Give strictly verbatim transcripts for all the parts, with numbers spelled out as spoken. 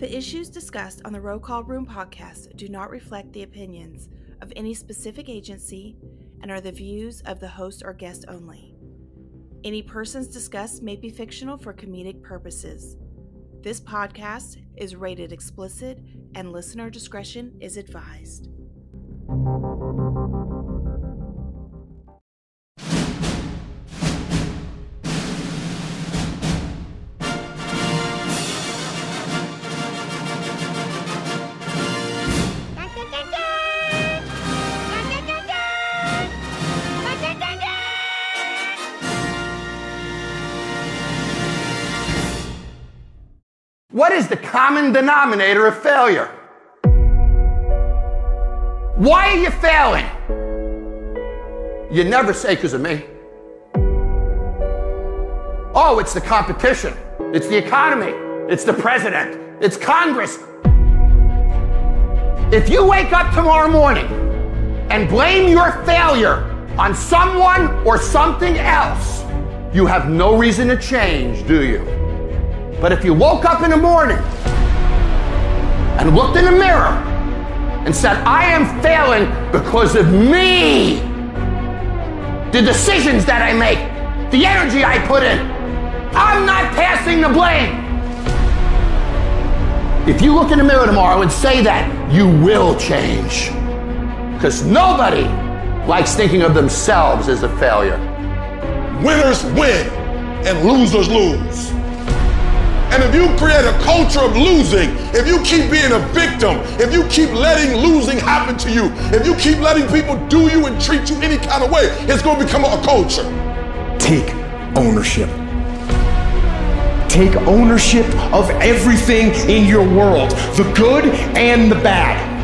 The issues discussed on the Roll Call Room podcast do not reflect the opinions of any specific agency and are the views of the host or guest only. Any persons discussed may be fictional for comedic purposes. This podcast is rated explicit and listener discretion is advised. What is the common denominator of failure? Why are you failing? You never say because of me. Oh, it's the competition. It's the economy. It's the president. It's Congress. If you wake up tomorrow morning and blame your failure on someone or something else, you have no reason to change, do you? But if you woke up in the morning and looked in the mirror and said, I am failing because of me, the decisions that I make, the energy I put in, I'm not passing the blame. If you look in the mirror tomorrow and say that, you will change. Because nobody likes thinking of themselves as a failure. Winners win and losers lose. And if you create a culture of losing, if you keep being a victim, if you keep letting losing happen to you, if you keep letting people do you and treat you any kind of way, it's going to become a culture. Take ownership. Take ownership of everything in your world, the good and the bad.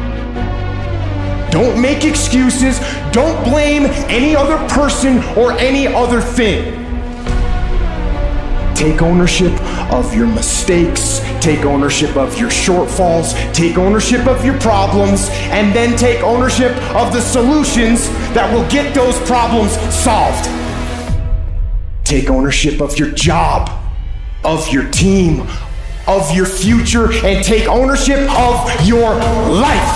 Don't make excuses. Don't blame any other person or any other thing. Take ownership of your mistakes, take ownership of your shortfalls, take ownership of your problems, and then take ownership of the solutions that will get those problems solved. Take ownership of your job, of your team, of your future, and take ownership of your life.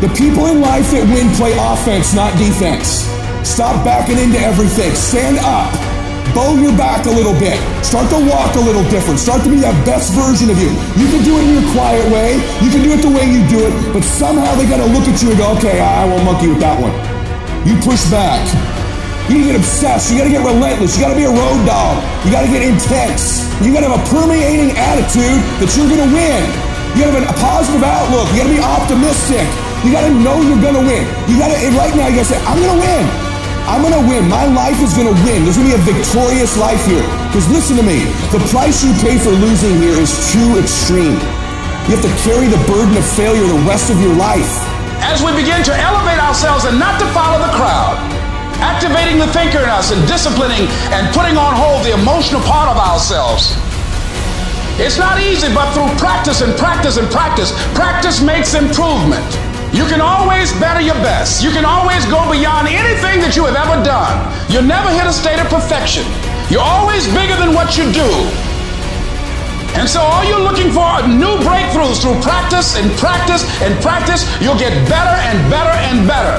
The people in life that win play offense, not defense. Stop backing into everything. Stand up. Bow your back a little bit. Start to walk a little different. Start to be that best version of you. You can do it in your quiet way. You can do it the way you do it. But somehow they got to look at you and go, okay, I won't monkey with that one. You push back. You get obsessed. You got to get relentless. You got to be a road dog. You got to get intense. You got to have a permeating attitude that you're going to win. You got to have a positive outlook. You got to be optimistic. You got to know you're going to win. You got to, right now, you got to say, I'm going to win. I'm going to win. My life is going to win. There's going to be a victorious life here. Because listen to me. The price you pay for losing here is too extreme. You have to carry the burden of failure the rest of your life. As we begin to elevate ourselves and not to follow the crowd, activating the thinker in us and disciplining and putting on hold the emotional part of ourselves. It's not easy, but through practice and practice and practice, practice makes improvement. You can always better your best. You can always go beyond anything that you have ever done. You'll never hit a state of perfection. You're always bigger than what you do. And so all you're looking for are new breakthroughs through practice and practice and practice. You'll get better and better and better.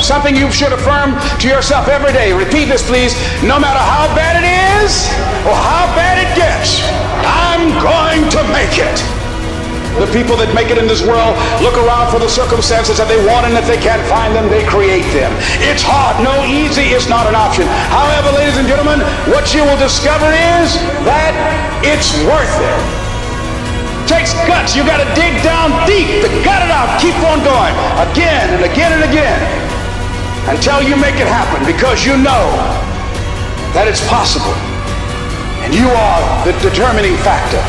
Something you should affirm to yourself every day. Repeat this, please. No matter how bad it is or how bad it gets, I'm going to make it. The people that make it in this world look around for the circumstances that they want, and if they can't find them, they create them. It's hard. No, easy is not an option. However, ladies and gentlemen, what you will discover is that it's worth it. Takes guts. You got to dig down deep to gut it out. Keep on going again and again and again until you make it happen, because you know that it's possible, and you are the determining factor.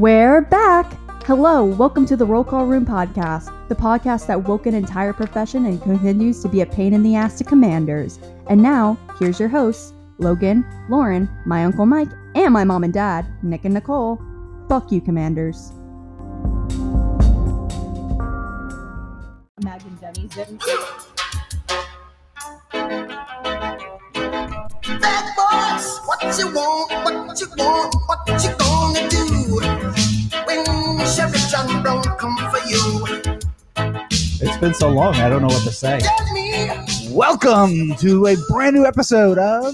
We're back! Hello, welcome to the Roll Call Room podcast, the podcast that woke an entire profession and continues to be a pain in the ass to commanders. And now, here's your hosts, Logan, Lauren, my Uncle Mike, and my mom and dad, Nick and Nicole. Fuck you, commanders. Imagine Denny's in. Bad boys, what you want, what you want, what you gonna do? It's been so long, I don't know what to say. Welcome to a brand new episode of...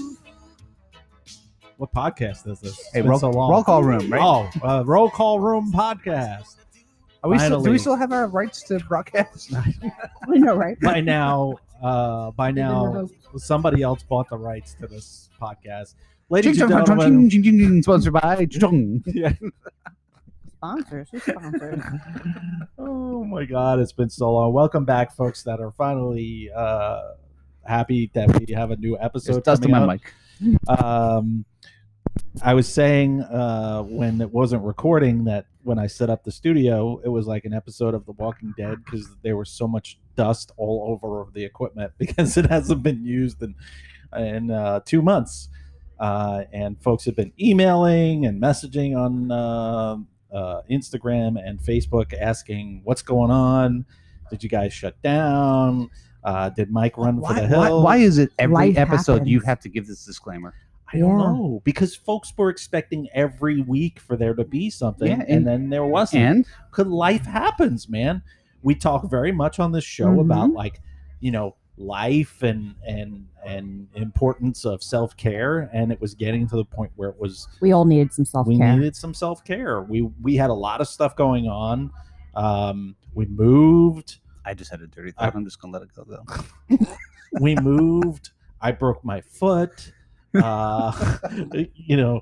What podcast is this? It's hey, roll, so long. Roll Call Room, right? Oh, uh, Roll Call Room podcast. Are we still, do we still have our rights to broadcast? We know, right? By now, uh, by now, somebody else bought the rights to this podcast. Ladies and gentlemen, sponsored by... Yeah. Sponsors, who's sponsors? Oh my God, it's been so long. Welcome back, folks that are finally uh, happy that we have a new episode. Dust in my mic. Um, I was saying uh, when it wasn't recording that when I set up the studio, it was like an episode of The Walking Dead because there was so much dust all over the equipment because it hasn't been used in in uh, two months. Uh, and folks have been emailing and messaging on. Uh, Uh, Instagram and Facebook asking what's going on. Did you guys shut down? Uh, did Mike run why, for the hill? Why, why is it every Life episode happens. You have to give this disclaimer? I don't yeah. know, because folks were expecting every week for there to be something, yeah, and, and then there wasn't. And because life happens, man. We talk very much on this show mm-hmm. about like you know life and and and importance of self care, and it was getting to the point where it was. We all needed some self care. We needed some self care. We we had a lot of stuff going on. Um, we moved. I just had a dirty thought. I'm just gonna let it go though. We moved. I broke my foot. Uh, you know.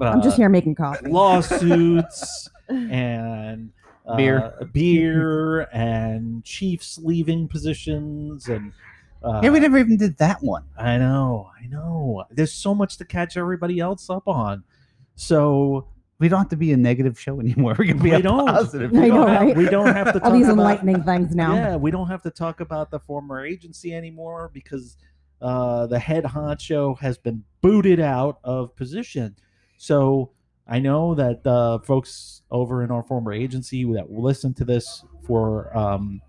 Uh, I'm just here making coffee. Lawsuits and uh, beer, beer, and chiefs leaving positions and. Uh, yeah, we never even did that one. I know, I know. There's so much to catch everybody else up on. So we don't have to be a negative show anymore. We can be we a don't. positive. We, I don't know, have, right? we don't have to talk all these about, enlightening things now. Yeah, we don't have to talk about the former agency anymore because uh, the head honcho has been booted out of position. So I know that uh, folks over in our former agency that will listen to this for. Um,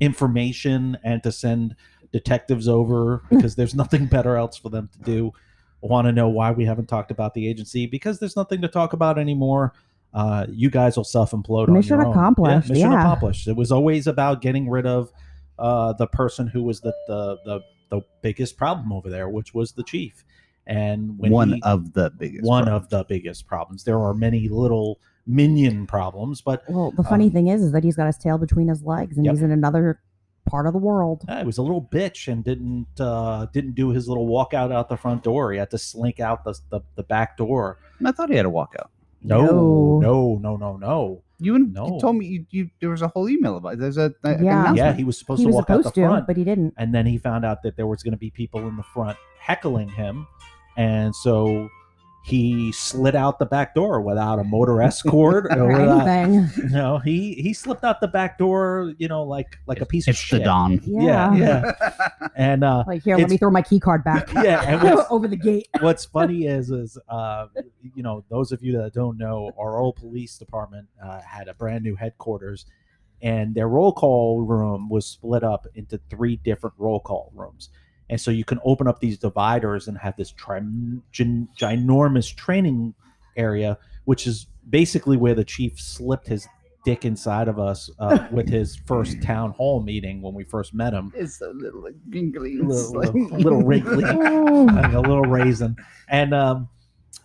information and to send detectives over because there's nothing better else for them to do. Want to know why we haven't talked about the agency because there's nothing to talk about anymore. Uh, you guys will self-implode. Mission on your accomplished. Own. Yeah, mission yeah. accomplished. It was always about getting rid of uh, the person who was the, the the the biggest problem over there, which was the chief. And when one he, of the biggest one problems. of the biggest problems. There are many little. Minion problems, but well, the funny um, thing is, is that he's got his tail between his legs, and yep. he's in another part of the world. Yeah, he was a little bitch and didn't uh, didn't do his little walkout out the front door. He had to slink out the the, the back door. And I thought he had a walkout. No, no, no, no, no. You and no. you told me you, you there was a whole email about it. There's a, a yeah, yeah. He was supposed he to was walk supposed out the to, front, but he didn't. And then he found out that there was going to be people in the front heckling him, and so. He slid out the back door without a motor escort or anything. You know, he, he slipped out the back door, you know, like like it's, a piece of shit. It's the Don. Yeah, yeah. yeah. And uh, like here, let me throw my key card back. Yeah, and over the gate. What's funny is is uh, you know, those of you that don't know, our old police department uh, had a brand new headquarters, and their roll call room was split up into three different roll call rooms. And so you can open up these dividers and have this tri- gin- ginormous training area, which is basically where the chief slipped his dick inside of us uh, with his first town hall meeting when we first met him. It's a little like, giggly. A little, little, little wrinkly. Like a little raisin. And um,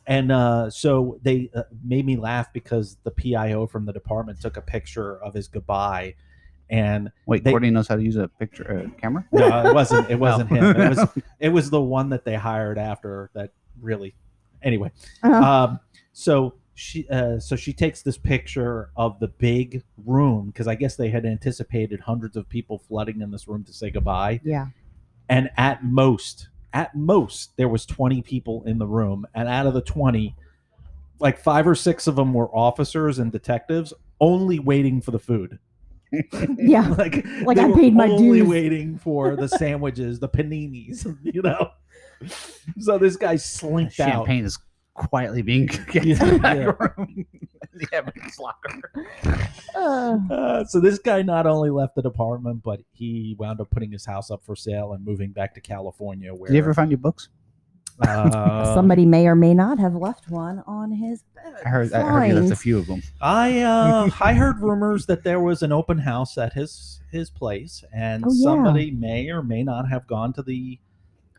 and uh, so they uh, made me laugh because the P I O from the department took a picture of his goodbye. And wait, they, Courtney knows how to use a picture uh, camera? No, it wasn't. It wasn't no. him. It was it was the one that they hired after that. Really, anyway. Uh-huh. Um, so she uh, so she takes this picture of the big room because I guess they had anticipated hundreds of people flooding in this room to say goodbye. Yeah. And at most, at most, there was twenty people in the room, and out of the twenty. like five or six of them were officers and detectives only waiting for the food. Yeah. Like, like I paid my dues. Only waiting for the sandwiches, the paninis, you know? So this guy slinked champagne out. Champagne is quietly being kicked yeah, out of yeah. the room. The evidence locker. Uh, uh, so this guy not only left the department, but he wound up putting his house up for sale and moving back to California. Where did you ever find your books? Uh, Somebody may or may not have left one on his bed. I heard, I heard he left a few of them. I uh, I heard rumors that there was an open house at his his place, and oh, yeah. somebody may or may not have gone to the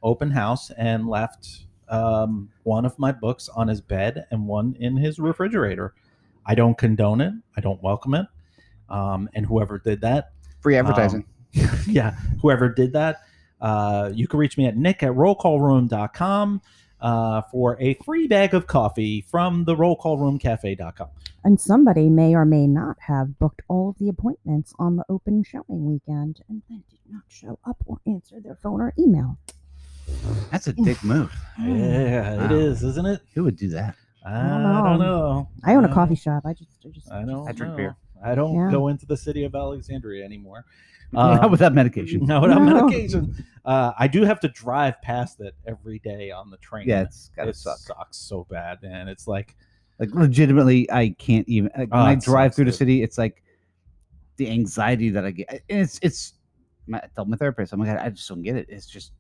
open house and left um, one of my books on his bed and one in his refrigerator. I don't condone it. I don't welcome it. Um, and whoever did that, free advertising. Um, yeah, whoever did that. Uh, you can reach me at nick at roll call room dot com uh, for a free bag of coffee from the roll call room cafe dot com. And somebody may or may not have booked all of the appointments on the open showing weekend and they did not show up or answer their phone or email. That's a dick move. Yeah, wow. It is, isn't it? Who would do that? I don't know. I, don't know. I own a coffee shop. I just, I just, I, don't I drink know. beer. I don't yeah. go into the city of Alexandria anymore. Uh, not without medication. Not without no. medication. Uh, I do have to drive past it every day on the train. Yeah, it's gotta it suck. sucks so bad, man. It's like, like legitimately, I can't even. Like, oh, when I drive through good. the city, it's like the anxiety that I get. And it's it's. My, I told my therapist, I'm like, I just don't get it. It's just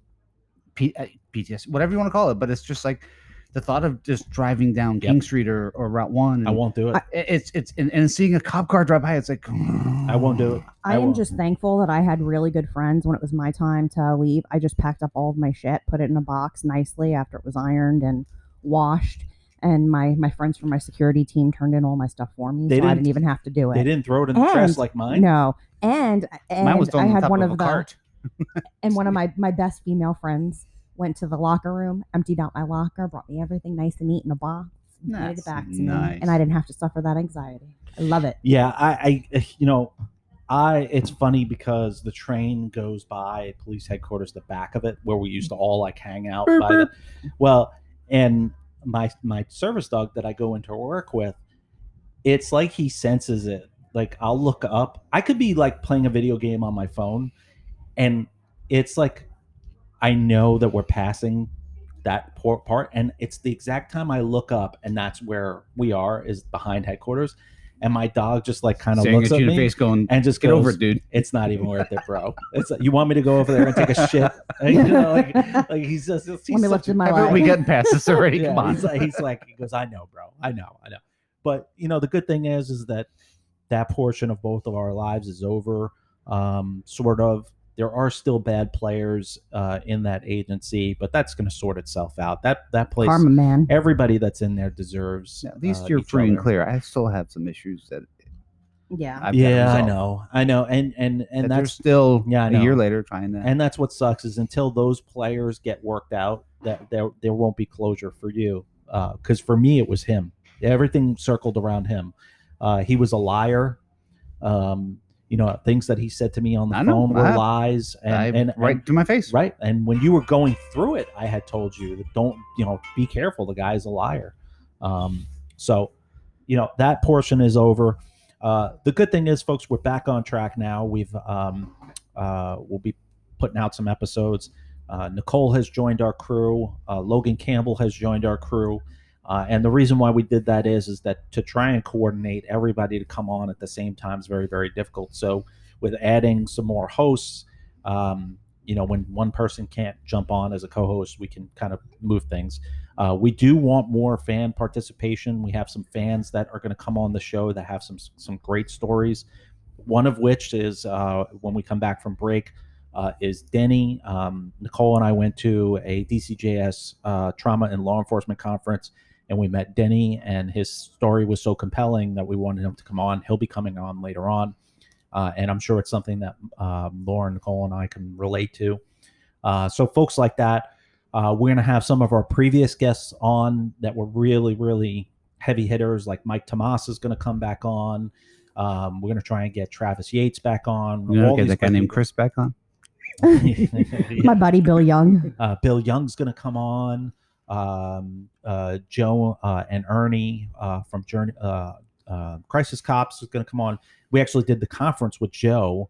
P- PTSD, whatever you want to call it, but it's just like. The thought of just driving down yep. King Street or, or Route One, and I won't do it. I, it's it's and, and seeing a cop car drive by, it's like I won't do it. I, I am just thankful that I had really good friends when it was my time to leave. I just packed up all of my shit, put it in a box nicely after it was ironed and washed, and my, my friends from my security team turned in all my stuff for me, they so didn't, I didn't even have to do it. They didn't throw it in and, the trash like mine. No, and and mine was I had one of, of the and one of my, my best female friends. Went to the locker room, emptied out my locker, brought me everything nice and neat in a box, and handed it back to nice. me, and I didn't have to suffer that anxiety. I love it. Yeah, I, I, you know, I. It's funny because the train goes by police headquarters, the back of it, where we used to all like hang out. Burp, by burp. The, well, and my my service dog that I go into work with, it's like he senses it. Like I'll look up, I could be like playing a video game on my phone, and it's like. I know that we're passing that part, and it's the exact time I look up, and that's where we are, is behind headquarters. And my dog just like kind of looks at, at me face going, and just get goes, over it, dude. It's not even worth it, bro. It's like, you want me to go over there and take a shit? And, you know, like, like he's just he's let me lift in my life. We getting past this already. yeah, Come on. He's like, he's like, he goes, I know, bro. I know, I know. But you know, the good thing is, is that that portion of both of our lives is over, um, sort of. There are still bad players uh, in that agency, but that's going to sort itself out. That that place, karma, man. Everybody that's in there deserves. Now, at least uh, you're free and clear. I still have some issues that. Yeah. I've yeah, I know, I know, and and and that that's still yeah, a year later trying that. And that's what sucks is until those players get worked out, that there there won't be closure for you. Because uh, for me, it was him. Everything circled around him. Uh, he was a liar. Um, You know, things that he said to me on the I phone know, were I, lies and, I, and right and, to my face. Right. And when you were going through it, I had told you that don't, you know, be careful. The guy's a liar. Um, so, you know, that portion is over. Uh, the good thing is, folks, we're back on track now. We've um, uh, we'll be putting out some episodes. Uh, Nicole has joined our crew. Uh, Logan Campbell has joined our crew. Uh, and the reason why we did that is, is that to try and coordinate everybody to come on at the same time is very, very difficult. So with adding some more hosts, um, you know, when one person can't jump on as a co-host, we can kind of move things. Uh, we do want more fan participation. We have some fans that are going to come on the show that have some some great stories. One of which is uh, when we come back from break uh, is Denny. Um, Nicole and I went to a D C J S uh, trauma and law enforcement conference. And we met Denny, and his story was so compelling that we wanted him to come on. He'll be coming on later on. Uh, and I'm sure it's something that um, Lauren, Nicole, and I can relate to. Uh, so folks like that, uh, we're going to have some of our previous guests on that were really, really heavy hitters. Like Mike Tomas is going to come back on. Um, we're going to try and get Travis Yates back on. We're going to get that guy named Chris back on. yeah. My buddy, Bill Young. Uh, Bill Young's going to come on. um, uh, Joe uh, and Ernie uh, from Journey, uh, uh, Crisis Cops is going to come on. We actually did the conference with Joe.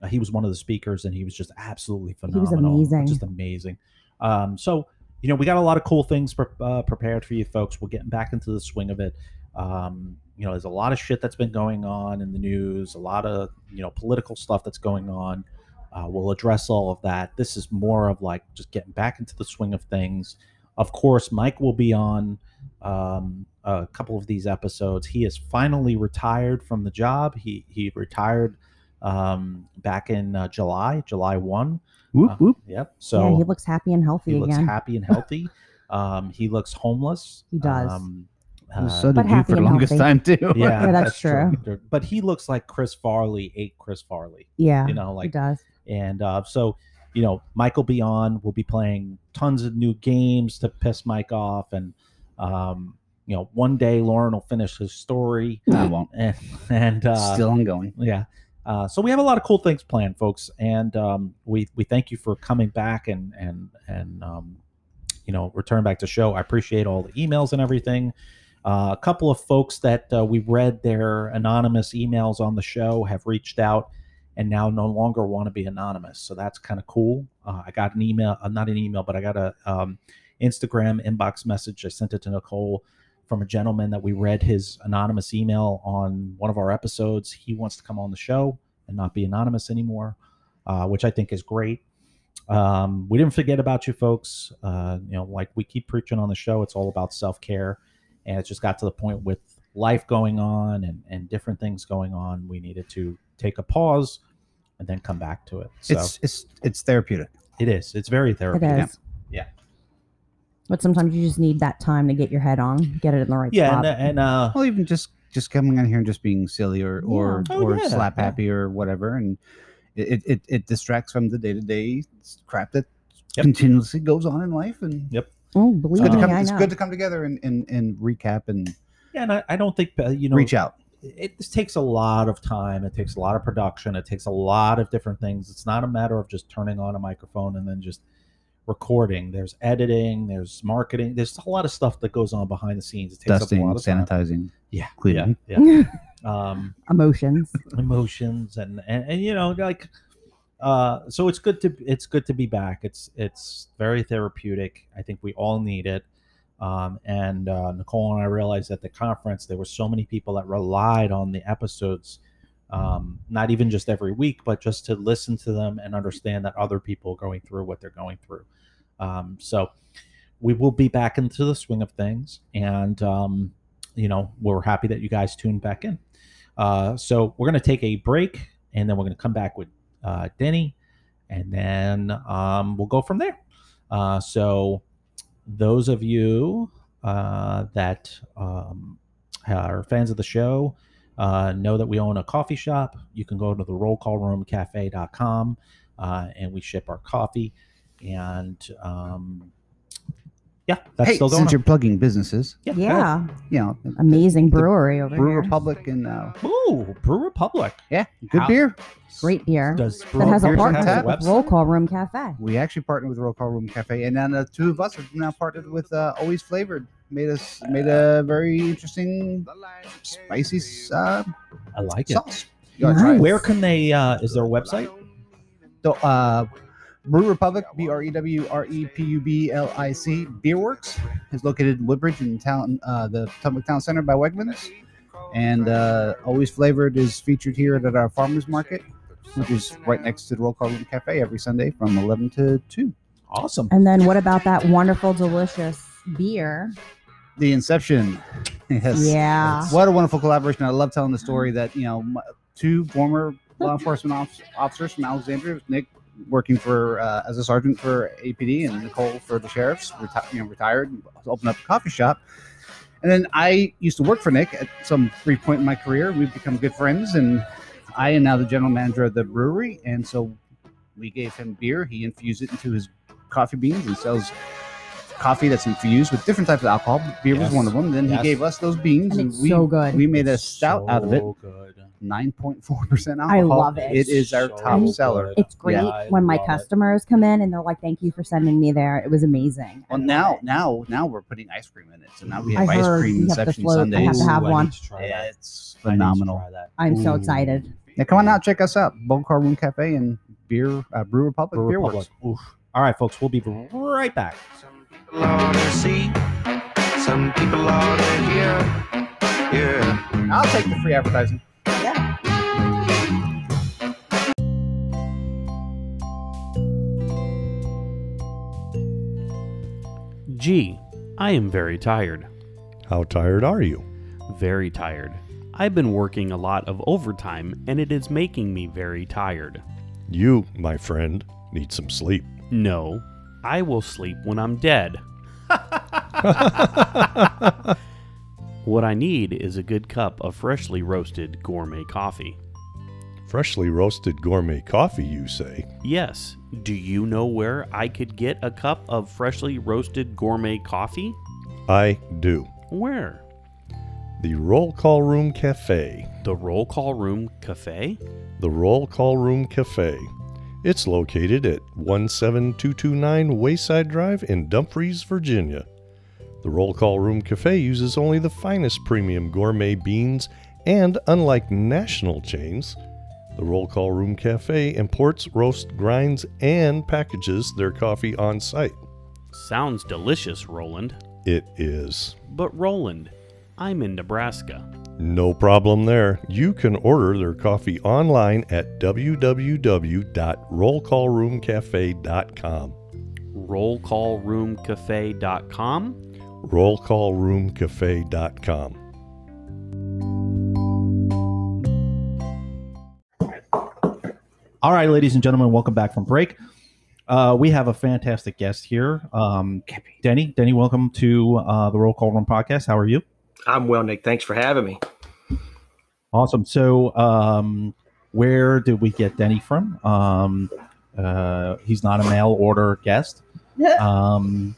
Uh, he was one of the speakers, and he was just absolutely phenomenal. He was amazing. Just amazing. Um, so, you know, we got a lot of cool things pre uh, prepared for you folks. We're getting back into the swing of it. Um, you know, there's a lot of shit that's been going on in the news, a lot of, you know, political stuff that's going on. Uh, we'll address all of that. This is more of like just getting back into the swing of things. Of course, Mike will be on um, a couple of these episodes. He is finally retired from the job. He he retired um, back in uh, July, July first. Whoop, whoop. Uh, yep. So yeah, he looks happy and healthy. He again. looks happy and healthy. um, he looks homeless. He does. Um, Uh, so did you for the longest time too. Yeah, yeah that's, that's true. true. But he looks like Chris Farley ate Chris Farley. Yeah, you know, like he does. And uh, so, you know, Mike will be on. We'll be playing tons of new games to piss Mike off, and um, you know, one day Lauren will finish his story. I won't. And, and uh, still ongoing. Yeah. Uh, so we have a lot of cool things planned, folks, and um, we we thank you for coming back and and and um, you know, return back to show. I appreciate all the emails and everything. Uh, a couple of folks that uh, we read their anonymous emails on the show have reached out and now no longer want to be anonymous. So that's kind of cool. Uh, I got an email, uh, not an email, but I got a um, Instagram inbox message. I sent it to Nicole from a gentleman that we read his anonymous email on one of our episodes. He wants to come on the show and not be anonymous anymore, uh, which I think is great. Um, we didn't forget about you folks. Uh, you know, like we keep preaching on the show, it's all about self-care. And it just got to the point with life going on and, and different things going on. We needed to take a pause and then come back to it. So it's it's it's therapeutic. It is. It's very therapeutic. It is. Yeah. But sometimes you just need that time to get your head on, get it in the right yeah, spot. Yeah, and, and uh, well, even just just coming on here and just being silly or or, yeah. oh, or yeah, slap yeah. happy or whatever, and it it it distracts from the day to day crap that yep. continuously goes on in life. And yep. Oh, believe it's good me, to come, I it's know. good to come together and, and, and recap and yeah, and I, I don't think uh, you know reach out. It, it takes a lot of time. It takes a lot of production. It takes a lot of different things. It's not a matter of just turning on a microphone and then just recording. There's editing. There's marketing. There's a lot of stuff that goes on behind the scenes. It takes Dusting, up a lot of sanitizing, time. yeah, cleaning, yeah, yeah. um, emotions, emotions, and, and and you know like. Uh, so it's good to it's good to be back. It's it's very therapeutic. I think we all need it. Um, and uh, Nicole and I realized at the conference there were so many people that relied on the episodes, um, not even just every week, but just to listen to them and understand that other people are going through what they're going through. Um, so we will be back into the swing of things, and um, you know, we're happy that you guys tuned back in. Uh, so we're going to take a break, and then we're going to come back with. Uh, Denny, and then um, we'll go from there. Uh, so those of you uh, that um, are fans of the show uh, know that we own a coffee shop. You can go to the Roll Call Room Cafe dot com uh, and we ship our coffee. And um, yeah, that's hey, still going. Since on. You're plugging businesses, yeah, yeah, you know, amazing the, brewery the over Brew here, Brew Republic, and uh, ooh, Brew Republic, yeah, good How? beer, great beer. Does Brew that has a partnership with Roll Call Room Cafe? We actually partnered with Roll Call Room Cafe, and then the two of us have now partnered with uh, Always Flavored. Made us made a very interesting, spicy. Uh, I like it. Sauce. You nice. Try it. Where can they? Uh, is there a website? So, uh, Brew Republic, B R E W R E P U B L I C, Beerworks, is located in Woodbridge in town, uh, the Potomac Town Center by Wegmans. And uh, Always Flavored is featured here at our farmers market, which is right next to the Roll Call Room Cafe every Sunday from eleven to two. Awesome. And then what about that wonderful, delicious beer? The Inception. Yes. Yeah. What a wonderful collaboration. I love telling the story that, you know, two former law enforcement officers from Alexandria, Nick, working for uh, as a sergeant for A P D and Nicole for the sheriffs, reti you know, retired and opened up a coffee shop. And then I used to work for Nick at some brief point in my career. We've become good friends, and I am now the general manager of the brewery. And so we gave him beer. He infused it into his coffee beans and sells coffee that's infused with different types of alcohol. Beer yes. was one of them. Then yes. he gave us those beans, and, and we so good. we made a stout so out of it. Good. nine point four percent alcohol. I love it. It is our so top good. seller. It's great yeah, when my customers it. come in and they're like, "Thank you for sending me there. It was amazing." Well, now, it. now, now we're putting ice cream in it, so now we have I ice cream Inception Sundays. I have to have Ooh, one. To yeah, it's phenomenal. I'm Ooh. so excited. Now, come on out, check us out, Roll Call Room Cafe and Beer uh, Brew Republic. Brew Republic. Beer All right, folks, we'll be right back. Some people ought to see, some people ought to hear. Yeah. I'll take the free advertising. Yeah. Gee, I am very tired. How tired are you? Very tired. I've been working a lot of overtime, and it is making me very tired. You, my friend, need some sleep. No, I will sleep when I'm dead. What I need is a good cup of freshly roasted gourmet coffee. Freshly roasted gourmet coffee, you say? Yes. Do you know where I could get a cup of freshly roasted gourmet coffee? I do. Where? The Roll Call Room Cafe. The Roll Call Room Cafe? The Roll Call Room Cafe. It's located at one seven two two nine Wayside Drive in Dumfries, Virginia. The Roll Call Room Cafe uses only the finest premium gourmet beans, and unlike national chains, the Roll Call Room Cafe imports, roasts, grinds, and packages their coffee on site. Sounds delicious, Roland. It is. But Roland, I'm in Nebraska. No problem there. You can order their coffee online at w w w dot roll call room cafe dot com. roll call room cafe dot com? roll call room cafe dot com. All right, ladies and gentlemen, welcome back from break. Uh, we have a fantastic guest here. Um, Denny, Denny, welcome to uh, the Roll Call Room Podcast. How are you? I'm well, Nick. Thanks for having me. Awesome. So um, where did we get Denny from? Um, uh, he's not a mail order guest. Um,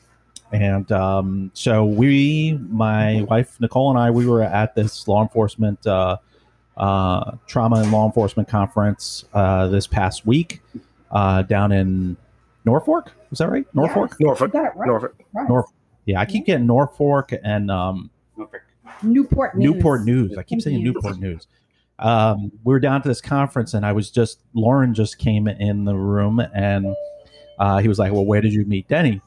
and um, so we, my wife, Nicole, and I, we were at this law enforcement uh, uh, trauma and law enforcement conference uh, this past week uh, down in Norfolk. Is that right? Norfolk? Yes, Norfolk. That right? Norfolk. Right. Norfolk. Yeah, I keep getting Norfolk and um, Norfolk. Newport News. Newport News. I keep saying Newport News. Um, we were down to this conference, and I was just Lauren just came in the room, and uh, he was like, "Well, where did you meet Denny?"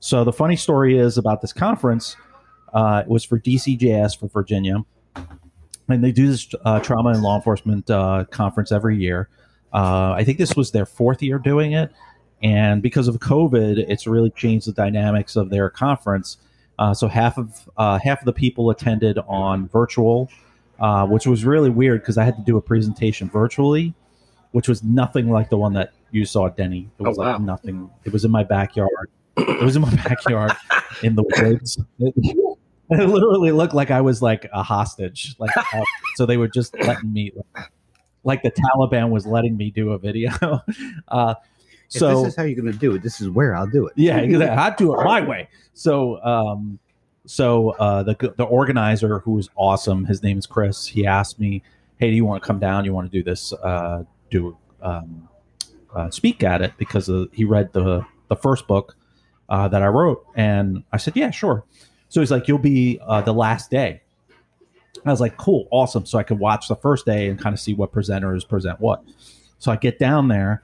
So the funny story is about this conference. Uh, it was for D C J S for Virginia, and they do this uh, trauma and law enforcement uh, conference every year. Uh, I think this was their fourth year doing it, and because of COVID, it's really changed the dynamics of their conference. Uh, so half of uh, half of the people attended on virtual, uh, which was really weird because I had to do a presentation virtually, which was nothing like the one that you saw, Denny. It was oh, wow. like nothing. It was in my backyard. It was in my backyard in the woods. It, it literally looked like I was like a hostage. Like uh, so they were just letting me, like, like the Taliban was letting me do a video. Uh, If so this is how you're going to do it. This is where I'll do it. Yeah, exactly. I'll do it my way. So, um, so uh, the the organizer, who is awesome, his name is Chris. He asked me, "Hey, do you want to come down? You want to do this? Uh, do um, uh, speak at it?" Because uh, he read the the first book uh, that I wrote, and I said, "Yeah, sure." So he's like, "You'll be uh, the last day." I was like, "Cool, awesome." So I could watch the first day and kind of see what presenters present what. So I get down there.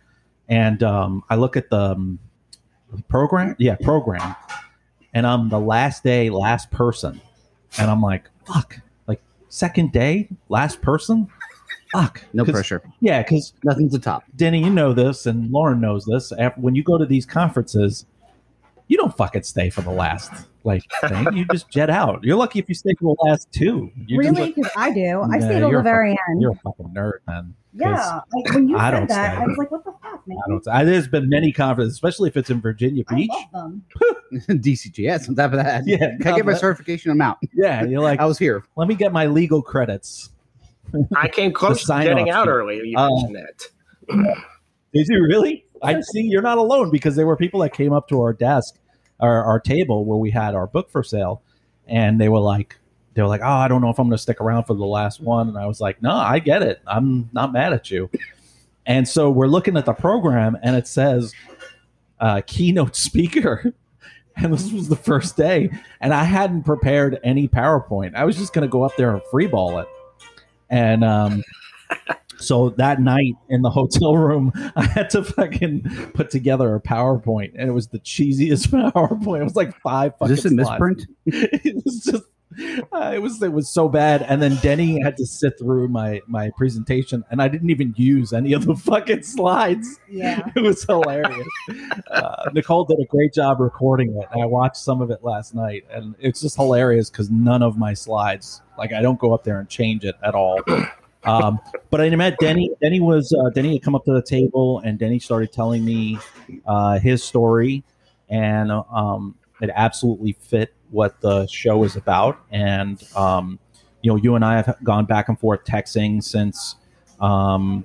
And um, I look at the um, program, yeah, program, and I'm the last day, last person. And I'm like, fuck, like second day, last person? Fuck. No pressure. Yeah, because nothing's the top. Denny, you know this, and Lauren knows this. After, when you go to these conferences, you don't fucking stay for the last like thing. You just jet out. You're lucky if you stay for the last two. You really? Because I do. Yeah, I stay till the very fucking, end. You're a fucking nerd, man. Yeah, like when you I said that, stay. I was like, "What the fuck, man?" I don't. I, there's been many conferences, especially if it's in Virginia Beach. I love them. D C G S on top of that. Yeah, can I get my that. certification? I'm out. Yeah, you're like, I was here. Let me get my legal credits. I came close to getting out earlier. You uh, mentioned that. Did you really? I see. You're not alone because there were people that came up to our desk our, our table where we had our book for sale, and they were like, they were like, oh, I don't know if I'm going to stick around for the last one. And I was like, no, I get it. I'm not mad at you. And so we're looking at the program, and it says uh, keynote speaker. And this was the first day, and I hadn't prepared any PowerPoint. I was just going to go up there and freeball it. And um, so that night in the hotel room, I had to fucking put together a PowerPoint, and it was the cheesiest PowerPoint. It was like five fucking Is this a misprint? It was just. Uh, it was it was so bad, and then Denny had to sit through my my presentation, and I didn't even use any of the fucking slides. Yeah, it was hilarious. uh, Nicole did a great job recording it, and I watched some of it last night, and it's just hilarious because none of my slides, like I don't go up there and change it at all. Um, but I met Denny. Denny was uh, Denny had come up to the table, and Denny started telling me uh, his story, and um, it absolutely fit what the show is about. And um you know, you and I have gone back and forth texting since um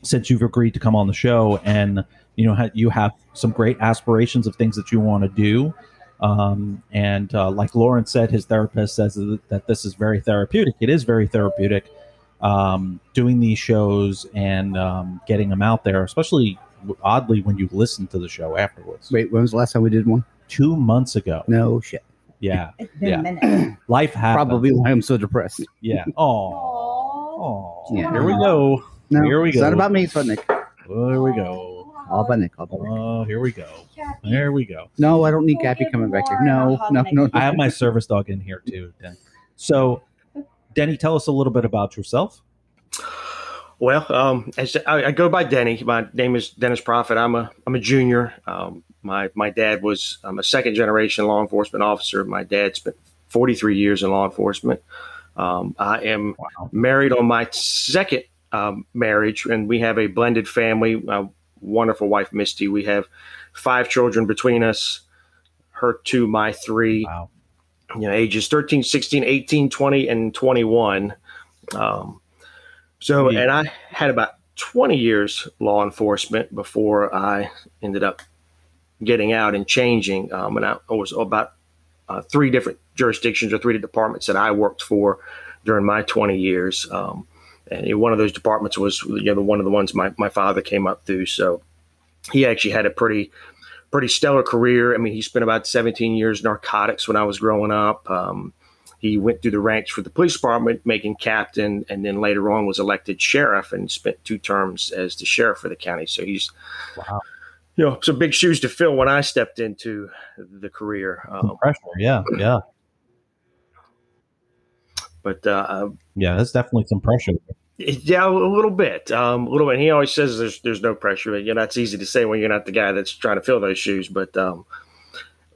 since you've agreed to come on the show, and you know ha- you have some great aspirations of things that you want to do, um and uh, like Lauren said, his therapist says that this is very therapeutic. It is very therapeutic, um doing these shows and um getting them out there, especially oddly when you listen to the show afterwards. Wait, when was the last time we did one? Two months ago. No shit. Yeah. It's been yeah. a minute. Life happens. Probably why I'm so depressed. Yeah. Oh. Yeah. Here we go. No, here we go. It's not about me. It's about Nick. Oh, here we go. All about Nick. All about Nick. Oh, here we go. Gappy. There we go. No, I don't need Gappy coming back here. No, no, no, no. I have my service dog in here too. So, Denny, tell us a little bit about yourself. Well, um, as I, I go by Denny. My name is Dennis Prophet. I'm a I'm a junior. Um, my my dad was I'm a second generation law enforcement officer. My dad spent forty-three years in law enforcement. Um, I am wow. married on my second um, marriage, and we have a blended family. A wonderful wife, Misty. We have five children between us. Her two, my three. Wow. You know, ages thirteen, sixteen, eighteen, twenty, and twenty-one. Um, So, and I had about twenty years law enforcement before I ended up getting out and changing. Um, and I was about uh, three different jurisdictions or three departments that I worked for during my twenty years. Um, and one of those departments was, you know, the one of the ones my, my father came up through. So he actually had a pretty, pretty stellar career. I mean, he spent about seventeen years in narcotics when I was growing up. Um, He went through the ranks for the police department, making captain, and then later on was elected sheriff and spent two terms as the sheriff for the county. So he's, wow. you know, some big shoes to fill when I stepped into the career. Um, pressure, yeah, yeah. But uh, yeah, that's definitely some pressure. Yeah, a little bit, um, a little bit. He always says there's there's no pressure. You know, it's easy to say when you're not the guy that's trying to fill those shoes. But um,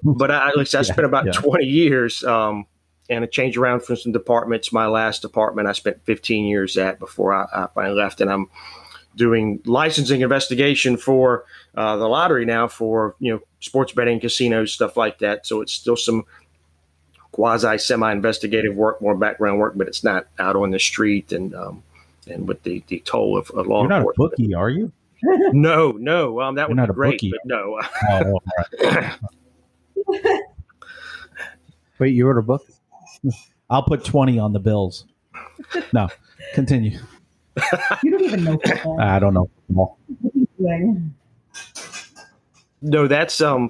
but I, at least I yeah, spent about yeah. twenty years. Um, And a change around from some departments. My last department I spent fifteen years at before I, I finally left, and I'm doing licensing investigation for uh, the lottery now for, you know, sports betting, casinos, stuff like that. So it's still some quasi semi investigative work, more background work, but it's not out on the street and um, and with the, the toll of, of law enforcement. You're not a bookie, are you? No, no. Um, that You're would not be a great, bookie. But no. Oh, right. Wait, you wrote a book? I'll put twenty on the bills. No, continue. You don't even know football. I don't know football. No, that's um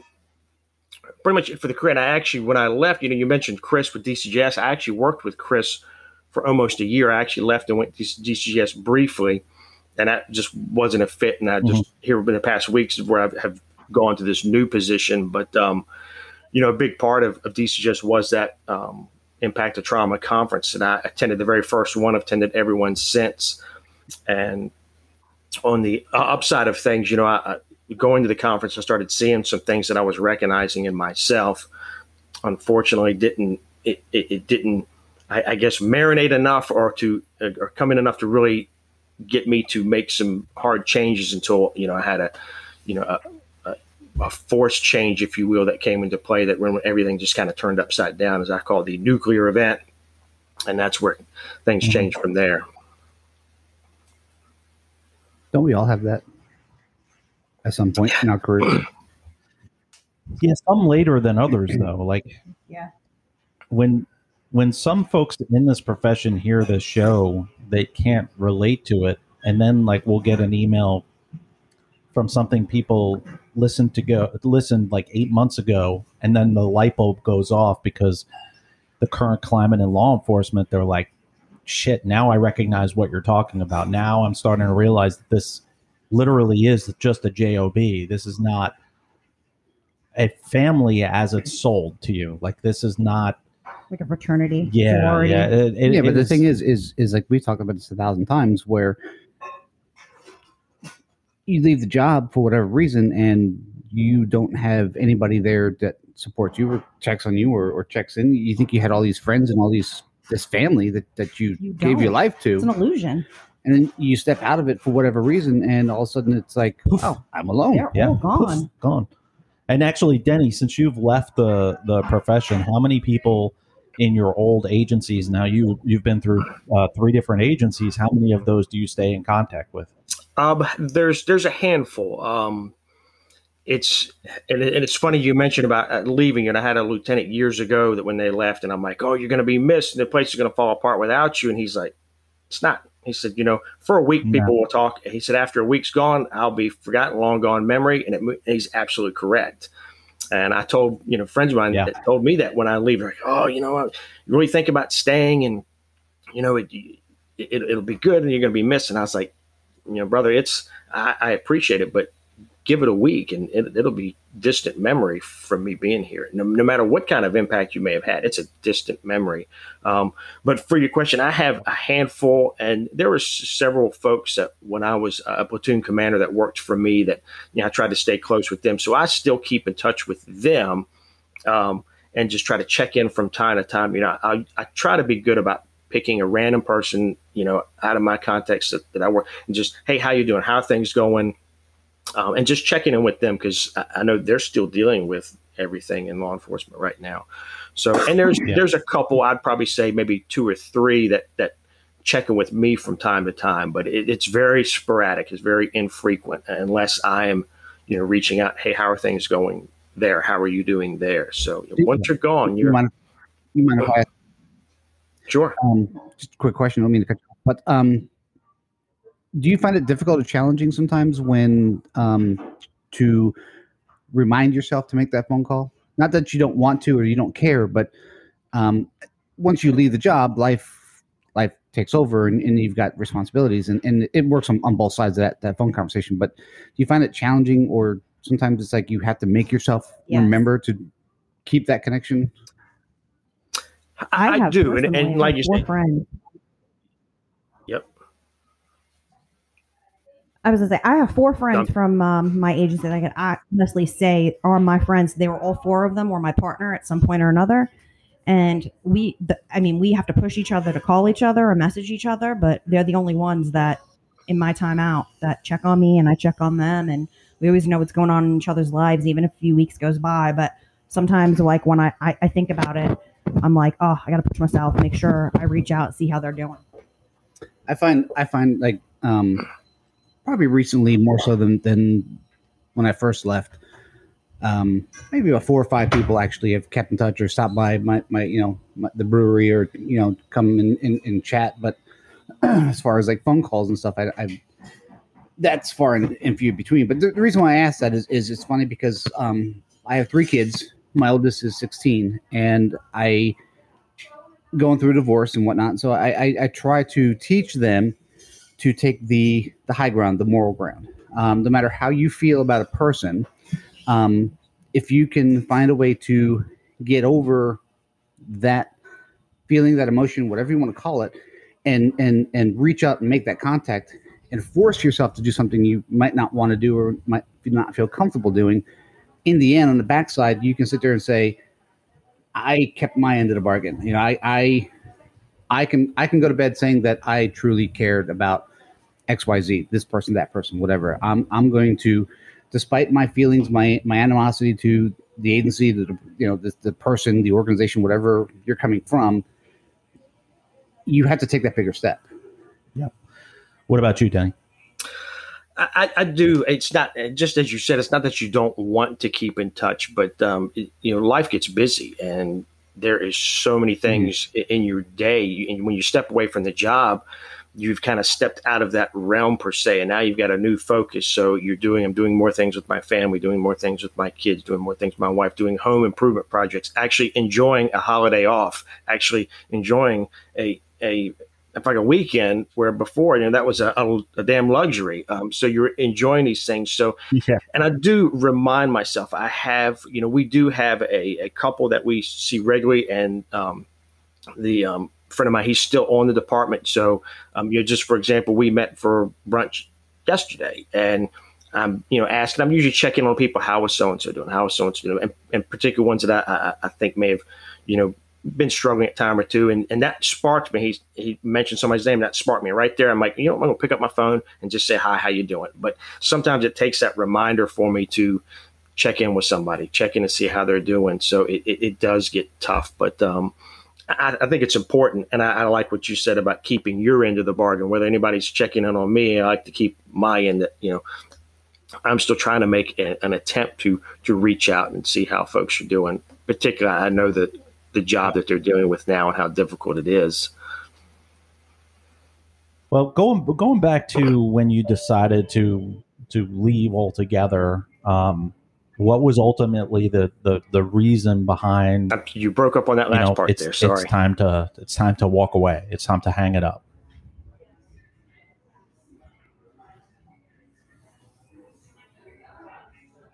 pretty much it for the career. And I actually, when I left, you know, you mentioned Chris with D C J S. I actually worked with Chris for almost a year. I actually left and went to D C J S briefly, and that just wasn't a fit. And I just mm-hmm. here in the past weeks is where I have gone to this new position, but um. You know, a big part of, of D C J S was that um, Impact of Trauma Conference, and I attended the very first one. I've attended every one since. And on the upside of things, you know, I, I, going to the conference, I started seeing some things that I was recognizing in myself. Unfortunately, didn't it, it, it didn't, I, I guess, marinate enough or to or come in enough to really get me to make some hard changes until, you know, I had a, you know, a, a force change, if you will, that came into play that when everything just kind of turned upside down, as I call it, the nuclear event. And that's where things mm-hmm. change from there. Don't we all have that at some point in our career? Yeah, some later than others, though. Like, yeah, when when some folks in this profession hear this show, they can't relate to it, and then like we'll get an email from something people listened to go listened like eight months ago, and then the light bulb goes off because the current climate in law enforcement, they're like, shit, now I recognize what you're talking about. Now I'm starting to realize that this literally is just a job. This is not a family as it's sold to you. Like, this is not like a fraternity. Yeah, sorority. yeah. It, it, yeah but the thing is, is, is like we've talked about this a thousand times, where you leave the job for whatever reason and you don't have anybody there that supports you or checks on you or, or checks in. You think you had all these friends and all these this family that, that you, you gave your life to. It's an illusion. And then you step out of it for whatever reason, and all of a sudden it's like, Poof. oh, I'm alone. They're yeah. all gone. Poof, gone. And actually, Denny, since you've left the, the profession, how many people in your old agencies now, you, you've been through uh, three different agencies, how many of those do you stay in contact with? Um, there's there's a handful. Um, it's and, it, and it's funny you mentioned about leaving, and I had a lieutenant years ago that when they left, and I'm like, oh, you're going to be missed, and the place is going to fall apart without you. And he's like, it's not. He said, you know, for a week, people no. will talk. He said, after a week's gone, I'll be forgotten, long gone memory. And, it, and he's absolutely correct. And I told, you know, friends of mine yeah. that told me that when I leave, like, oh, you know, I really think about staying and, you know, it, it, it'll be good and you're going to be missed. And I was like, you know, brother, it's I, I appreciate it, but give it a week and it, it'll be distant memory from me being here. No, no matter what kind of impact you may have had, it's a distant memory. Um, but for your question, I have a handful, and there were several folks that when I was a platoon commander that worked for me that, you know, I tried to stay close with them. So I still keep in touch with them um, and just try to check in from time to time. You know, I, I try to be good about picking a random person, you know, out of my context that, that I work, and just, hey, how you doing? How are things going? Um, and just checking in with them, because I, I know they're still dealing with everything in law enforcement right now. So, and there's yeah. there's a couple, I'd probably say maybe two or three that that check in with me from time to time, but it, it's very sporadic, it's very infrequent, unless I am, you know, reaching out, hey, how are things going there? How are you doing there? So you know, once you're gone, you're. You mind, you mind if I- Sure. Um, just a quick question. I don't mean to cut you off, but um, do you find it difficult or challenging sometimes when um, to remind yourself to make that phone call? Not that you don't want to or you don't care, but um, once you leave the job, life life takes over and, and you've got responsibilities, and, and it works on, on both sides of that, that phone conversation. But do you find it challenging, or sometimes it's like you have to make yourself yes. remember to keep that connection? I, I have do, and, and like you said, friend. Yep. I was gonna say I have four friends Done. from um, my agency that I can honestly say are my friends. They were all four of them were my partner at some point or another, and we, the, I mean, we have to push each other to call each other or message each other, but they're the only ones that, in my time out, that check on me and I check on them, and we always know what's going on in each other's lives, even if a few weeks goes by. But sometimes, like when I, I, I think about it, I'm like, oh, I got to push myself, make sure I reach out, see how they're doing. I find, I find like um, probably recently more so than, than when I first left, um, maybe about four or five people actually have kept in touch or stopped by my, my you know, my, the brewery or, you know, come in and, and chat. But as far as like phone calls and stuff, I, I that's far and, and few between. But the, the reason why I asked that is, is it's funny because um, I have three kids. My oldest is sixteen, and I going through a divorce and whatnot. So I, I, I try to teach them to take the, the high ground, the moral ground. Um, no matter how you feel about a person, um, if you can find a way to get over that feeling, that emotion, whatever you want to call it, and and and reach out and make that contact and force yourself to do something you might not want to do or might not feel comfortable doing, in the end, on the backside, you can sit there and say, I kept my end of the bargain. You know, I, I, I can, I can go to bed saying that I truly cared about X, Y, Z, this person, that person, whatever. I'm, I'm going to, despite my feelings, my, my animosity to the agency, the, you know, the, the person, the organization, whatever you're coming from, you have to take that bigger step. Yeah. What about you, Danny? I, I do. It's not just as you said, it's not that you don't want to keep in touch, but um, it, you know, life gets busy and there is so many things mm. in your day. And when you step away from the job, you've kind of stepped out of that realm per se. And now you've got a new focus. So you're doing, I'm doing more things with my family, doing more things with my kids, doing more things with my wife, doing home improvement projects, actually enjoying a holiday off, actually enjoying a, a, like a weekend where before, you know, that was a, a, a damn luxury. Um, so you're enjoying these things. So, yeah. And I do remind myself, I have, you know, we do have a, a couple that we see regularly, and um, the um, friend of mine, he's still on the department. So, um, you know, just for example, we met for brunch yesterday, and I'm, you know, asking, I'm usually checking on people, how is so-and-so doing? How is so-and-so doing? And, and particular ones that I, I, I think may have, you know, been struggling at time or two. And, and that sparked me. He's, he mentioned somebody's name. That sparked me right there. I'm like, you know, I'm going to pick up my phone and just say, hi, how you doing? But sometimes it takes that reminder for me to check in with somebody, check in and see how they're doing. So it, it, it does get tough, but um, I, I think it's important. And I, I like what you said about keeping your end of the bargain, whether anybody's checking in on me. I like to keep my end, that, you know, I'm still trying to make a, an attempt to, to reach out and see how folks are doing. Particularly, I know that the job that they're dealing with now and how difficult it is. Well, going going back to when you decided to to leave altogether, um, what was ultimately the, the, the reason behind? You broke up on that last you know, part there. Sorry. It's time to it's time to walk away. It's time to hang it up.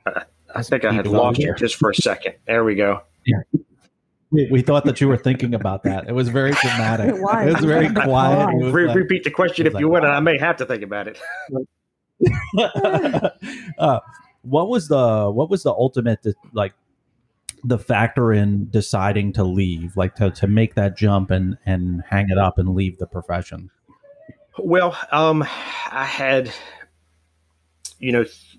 I, I think I had lost you just for a second. There we go. Yeah. We, we thought that you were thinking about that. It was very dramatic. It was, it was very quiet. Was Re- like, repeat the question if like, you want, and I may have to think about it. uh, what was the what was the ultimate like the factor in deciding to leave, like to, to make that jump and, and hang it up and leave the profession? Well, um, I had, you know, th-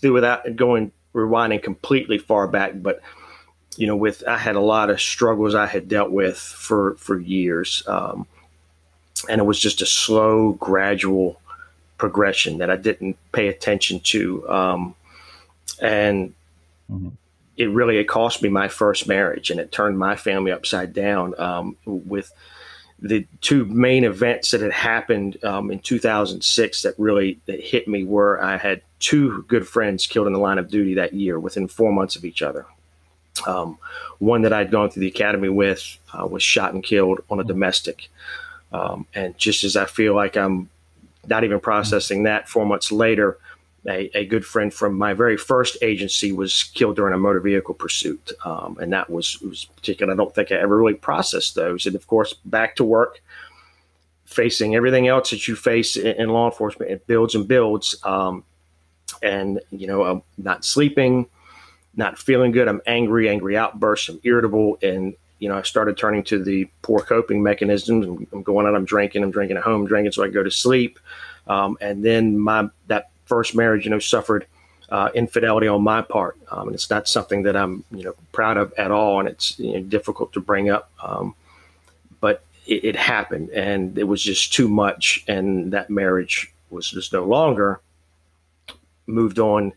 th- without going rewinding completely far back, but. You know, with I had a lot of struggles I had dealt with for for years, um, and it was just a slow, gradual progression that I didn't pay attention to, um, and mm-hmm. it really it cost me my first marriage, and it turned my family upside down um, with the two main events that had happened um, in two thousand six that really that hit me were I had two good friends killed in the line of duty that year within four months of each other. Um, one that I'd gone through the academy with uh, was shot and killed on a domestic. Um, and just as I feel like I'm not even processing that, four months later, a, a good friend from my very first agency was killed during a motor vehicle pursuit. Um, and that was, was particular. I don't think I ever really processed those. And of course, back to work, facing everything else that you face in, in law enforcement, it builds and builds. Um, and, you know, I'm not sleeping, not feeling good. I'm angry, angry outbursts. I'm irritable. And, you know, I started turning to the poor coping mechanisms. I'm, I'm going out, I'm drinking, I'm drinking at home, drinking so I can go to sleep. Um, and then my that first marriage, you know, suffered uh, infidelity on my part. Um, and it's not something that I'm, you know, proud of at all. And it's you know, difficult to bring up. Um, but it, it happened and it was just too much. And that marriage was just no longer. Moved on.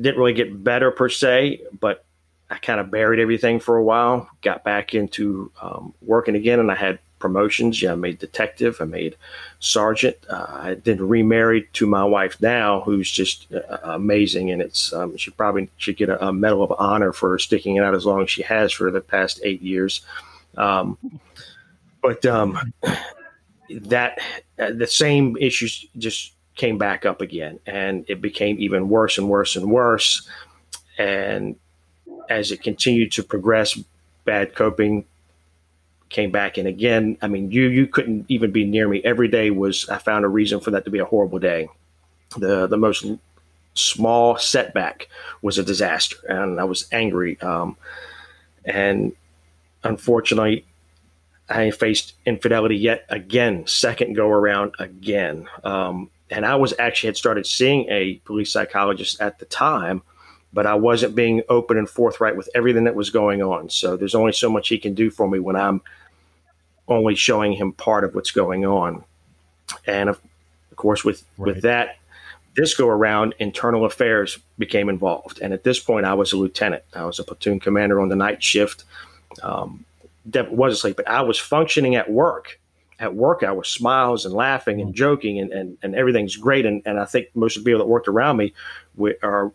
Didn't really get better per se, but I kind of buried everything for a while, got back into um, working again, and I had promotions. Yeah, I made detective. I made sergeant. Uh, I then remarried to my wife now, who's just uh, amazing, and it's um, she probably should get a, a Medal of Honor for sticking it out as long as she has for the past eight years. Um, but um, that uh, the same issues just came back up again, and it became even worse and worse and worse. And as it continued to progress, bad coping came back in again. I mean, you you couldn't even be near me. Every day was, I found a reason for that to be a horrible day. The the most small setback was a disaster, and I was angry. Um, and unfortunately, I faced infidelity yet again, second go around again. Um, And I was actually had started seeing a police psychologist at the time, but I wasn't being open and forthright with everything that was going on. So there's only so much he can do for me when I'm only showing him part of what's going on. And of, of course, with, right. with that, This go around, internal affairs became involved. And at this point, I was a lieutenant. I was a platoon commander on the night shift. Um, wasn't asleep, but I was functioning at work. At work, I was smiles and laughing and joking, and, and, and everything's great. And, and I think most of the people that worked around me we are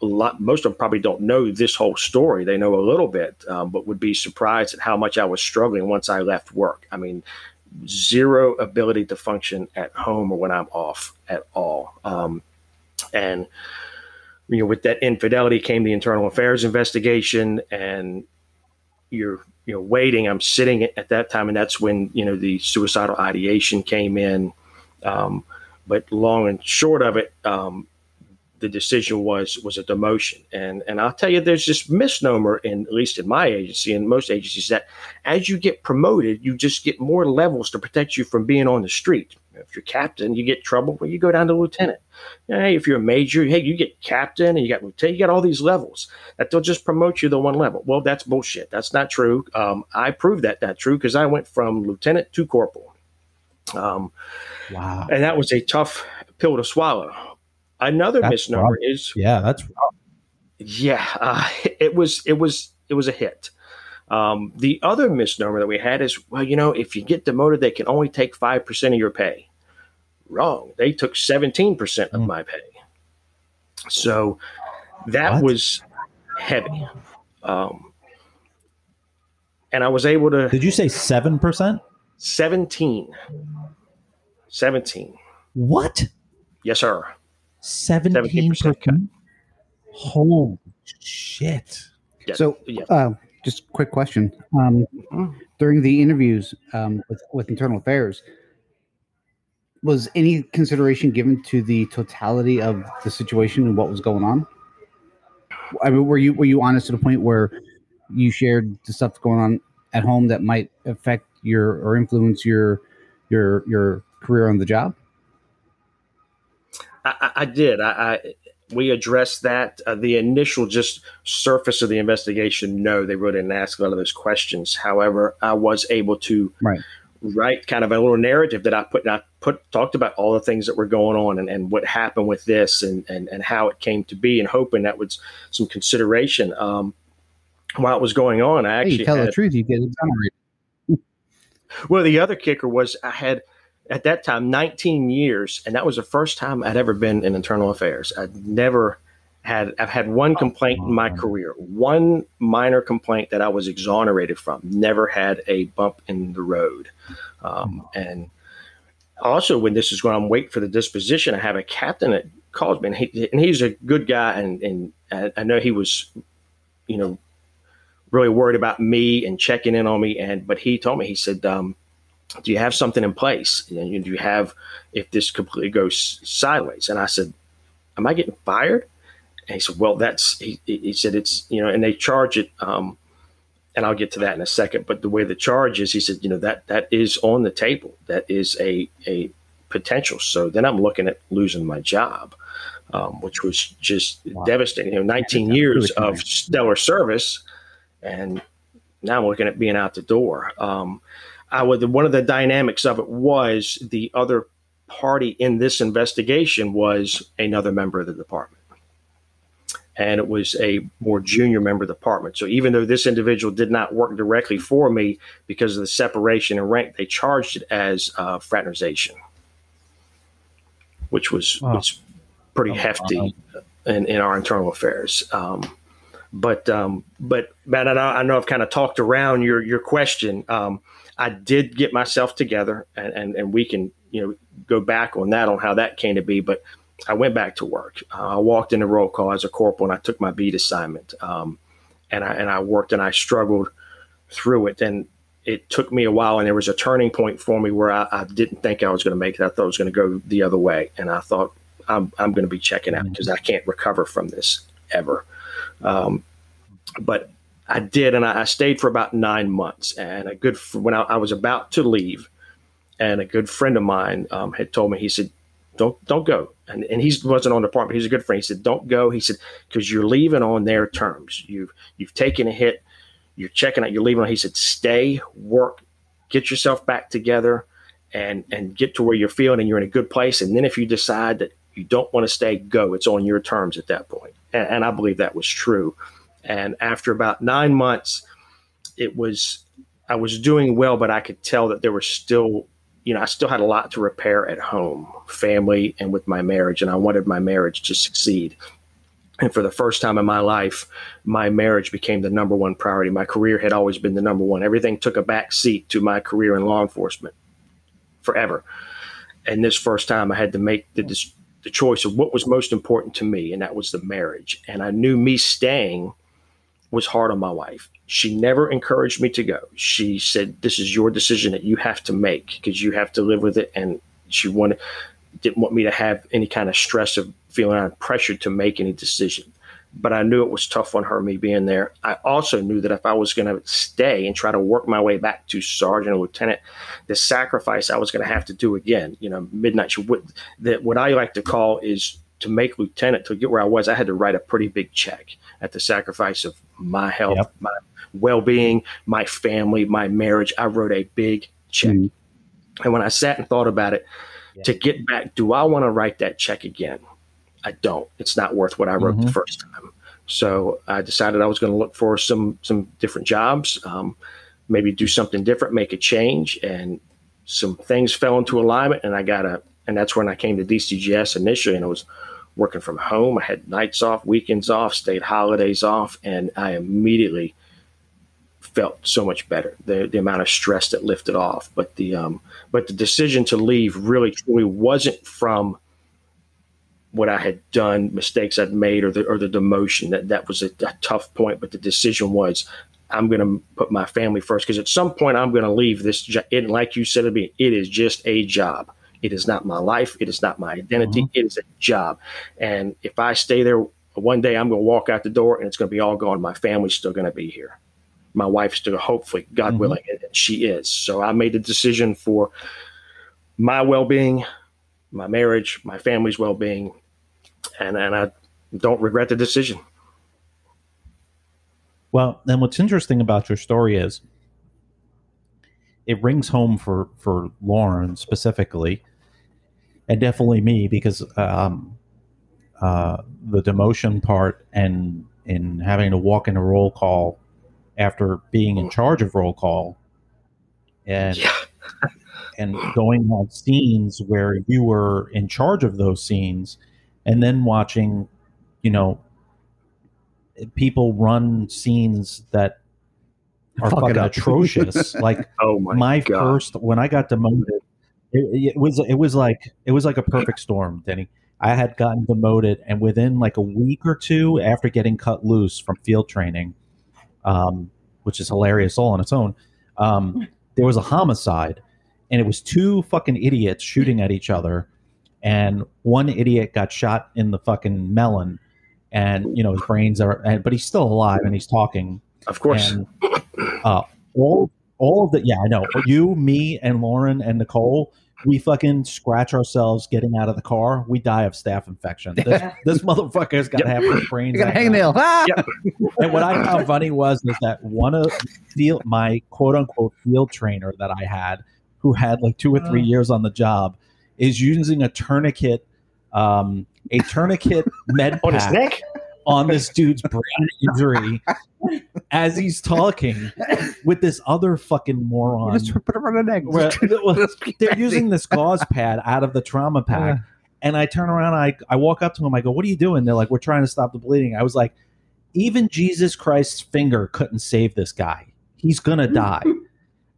a lot. Most of them probably don't know this whole story. They know a little bit, um, but would be surprised at how much I was struggling once I left work. I mean, zero ability to function at home or when I'm off at all. Um, and you know, with that infidelity came the internal affairs investigation, and you're. you know, waiting, I'm sitting at that time. And that's when, you know, the suicidal ideation came in. Um, but long and short of it, um, the decision was, was a demotion. And, and I'll tell you, there's this misnomer in, at least in my agency and most agencies, that as you get promoted, you just get more levels to protect you from being on the street. If you're captain, you get trouble, well, you go down to lieutenant. You know, hey, if you're a major, hey, you get captain, and you got lieutenant, you got all these levels that they'll just promote you to one level. Well, that's bullshit. That's not true. Um, I proved that not true because I went from lieutenant to corporal. Um, wow. And that was a tough pill to swallow. Another that's misnomer rough. is yeah, that's rough. yeah, uh, it was it was it was a hit. Um, the other misnomer that we had is, well, you know, if you get demoted, they can only take five percent of your pay. Wrong. They took seventeen percent of my pay. So that what? was heavy. Um, and I was able to. Did you say seven percent? seventeen. seventeen. What? Yes, sir. seventeen percent cut. Holy shit. Yeah. So, yeah. Uh, Just quick question. Um, during the interviews um, with, with Internal Affairs, was any consideration given to the totality of the situation and what was going on? I mean, were you were you honest to the point where you shared the stuff going on at home that might affect your or influence your your your career on the job? I, I did. I. I We addressed that. Uh, the initial just surface of the investigation, no, they really didn't ask a lot of those questions. However, I was able to right. write kind of a little narrative that I put, and I put talked about all the things that were going on and, and what happened with this and, and, and how it came to be, and hoping that was some consideration. Um, while it was going on, I actually hey, you tell had, the truth, you get exonerated. Well, the other kicker was I had. At that time, nineteen years, and that was the first time I'd ever been in internal affairs. I'd never had, I've had one complaint in my career, one minor complaint that I was exonerated from, never had a bump in the road. Um, and also when this is going on, wait for the disposition, I have a captain that calls me, and, he, and he's a good guy, and, and I know he was, you know, really worried about me and checking in on me, and but he told me, he said, um, do you have something in place? And do you have, if this completely goes sideways? And I said, am I getting fired? And he said, well, that's, he, he said, it's, you know, and they charge it. Um, and I'll get to that in a second, but the way the charge is, he said, you know, that, that is on the table. That is a, a potential. So then I'm looking at losing my job, um, which was just wow. devastating, you know, nineteen years of stellar service. And now I'm looking at being out the door. Um, I would, one of the dynamics of it was the other party in this investigation was another member of the department. And it was a more junior member of the department. So even though this individual did not work directly for me because of the separation in rank, they charged it as uh, fraternization, which was, wow. was pretty oh, hefty wow. in, in our internal affairs. Um, but, um, but Matt, I know I've kind of talked around your, your question. Um, I did get myself together, and, and, and we can, you know, go back on that, on how that came to be. But I went back to work. Uh, I walked into roll call as a corporal, and I took my beat assignment, um, and I and I worked, and I struggled through it. And it took me a while, and there was a turning point for me where I, I didn't think I was going to make it. I thought it was going to go the other way, and I thought I'm I'm going to be checking out because I can't recover from this ever. Um, but I did, and I stayed for about nine months. And a good fr- when I, I was about to leave, and a good friend of mine um, had told me, he said, "Don't don't go." And and he wasn't on the department. He's a good friend. He said, "Don't go." He said, "Because you're leaving on their terms. You've you've taken a hit. You're checking out. You're leaving." He said, "Stay, work, get yourself back together, and and get to where you're feeling and you're in a good place. And then if you decide that you don't want to stay, go. It's on your terms at that point. And, and I believe that was true. And after about nine months, it was, I was doing well, but I could tell that there were still, you know, I still had a lot to repair at home, family, and with my marriage. And I wanted my marriage to succeed. And for the first time in my life, my marriage became the number one priority. My career had always been the number one. Everything took a back seat to my career in law enforcement forever. And this first time I had to make the the choice of what was most important to me, and that was the marriage. And I knew me staying was hard on my wife. She never encouraged me to go. She said, this is your decision that you have to make because you have to live with it. And she wanted, didn't want me to have any kind of stress of feeling I'm pressured to make any decision. But I knew it was tough on her, me being there. I also knew that if I was going to stay and try to work my way back to sergeant or lieutenant, the sacrifice I was going to have to do again, you know, midnight, what, that what I like to call is to make lieutenant, to get where I was, I had to write a pretty big check at the sacrifice of my health, yep. my well-being, my family, my marriage. I wrote a big check. Mm-hmm. And when I sat and thought about it, yeah. to get back, do I want to write that check again? I don't. It's not worth what I wrote mm-hmm. the first time. So I decided I was going to look for some some different jobs, um, maybe do something different, make a change, and some things fell into alignment. And I got a, and that's when I came to D C G S initially, and I was working from home. I had nights off, weekends off, stayed holidays off, and I immediately felt so much better. The the amount of stress that lifted off, but the um, but the decision to leave really truly wasn't from what I had done, mistakes I'd made, or the or the demotion. That that was a, a tough point, but the decision was, I'm going to put my family first, because at some point I'm going to leave this job. And like you said to me, it is just a job. It is not my life. It is not my identity. Mm-hmm. It is a job. And if I stay there one day, I'm going to walk out the door and it's going to be all gone. My family's still going to be here. My wife's still, hopefully, God mm-hmm. willing, and she is. So I made the decision for my well-being, my marriage, my family's well-being, and and I don't regret the decision. Well, and what's interesting about your story is it rings home for, for Lauren specifically, and definitely me, because um, uh, the demotion part and in having to walk into roll call after being in charge of roll call and yeah. and going on scenes where you were in charge of those scenes, and then watching, you know, people run scenes that are fucking, fucking atrocious. Like, oh my, my first, when I got demoted, it, it was it was like it was like a perfect storm, Denny. I had gotten demoted, and within like a week or two after getting cut loose from field training, um, which is hilarious all on its own, um, there was a homicide, and it was two fucking idiots shooting at each other. And one idiot got shot in the fucking melon, and, you know, his brains are, but he's still alive and he's talking. Of course. And, uh, all, all of the, yeah, I know. You, me, and Lauren and Nicole, we fucking scratch ourselves getting out of the car. We die of staph infection. This, this motherfucker's got to yep. have his brains. You got a hangnail. Ah! Yep. And what I found funny was is that one of field, my quote unquote field trainer that I had, who had like two or three years on the job, is using a tourniquet, um, a tourniquet med pack on his neck, on this dude's brain injury as he's talking with this other fucking moron. You just put him on an egg. Where, well, they're using this gauze pad out of the trauma pack, uh, and I turn around, I I walk up to him, I go, "What are you doing?" They're like, "We're trying to stop the bleeding." I was like, "Even Jesus Christ's finger couldn't save this guy. He's gonna die."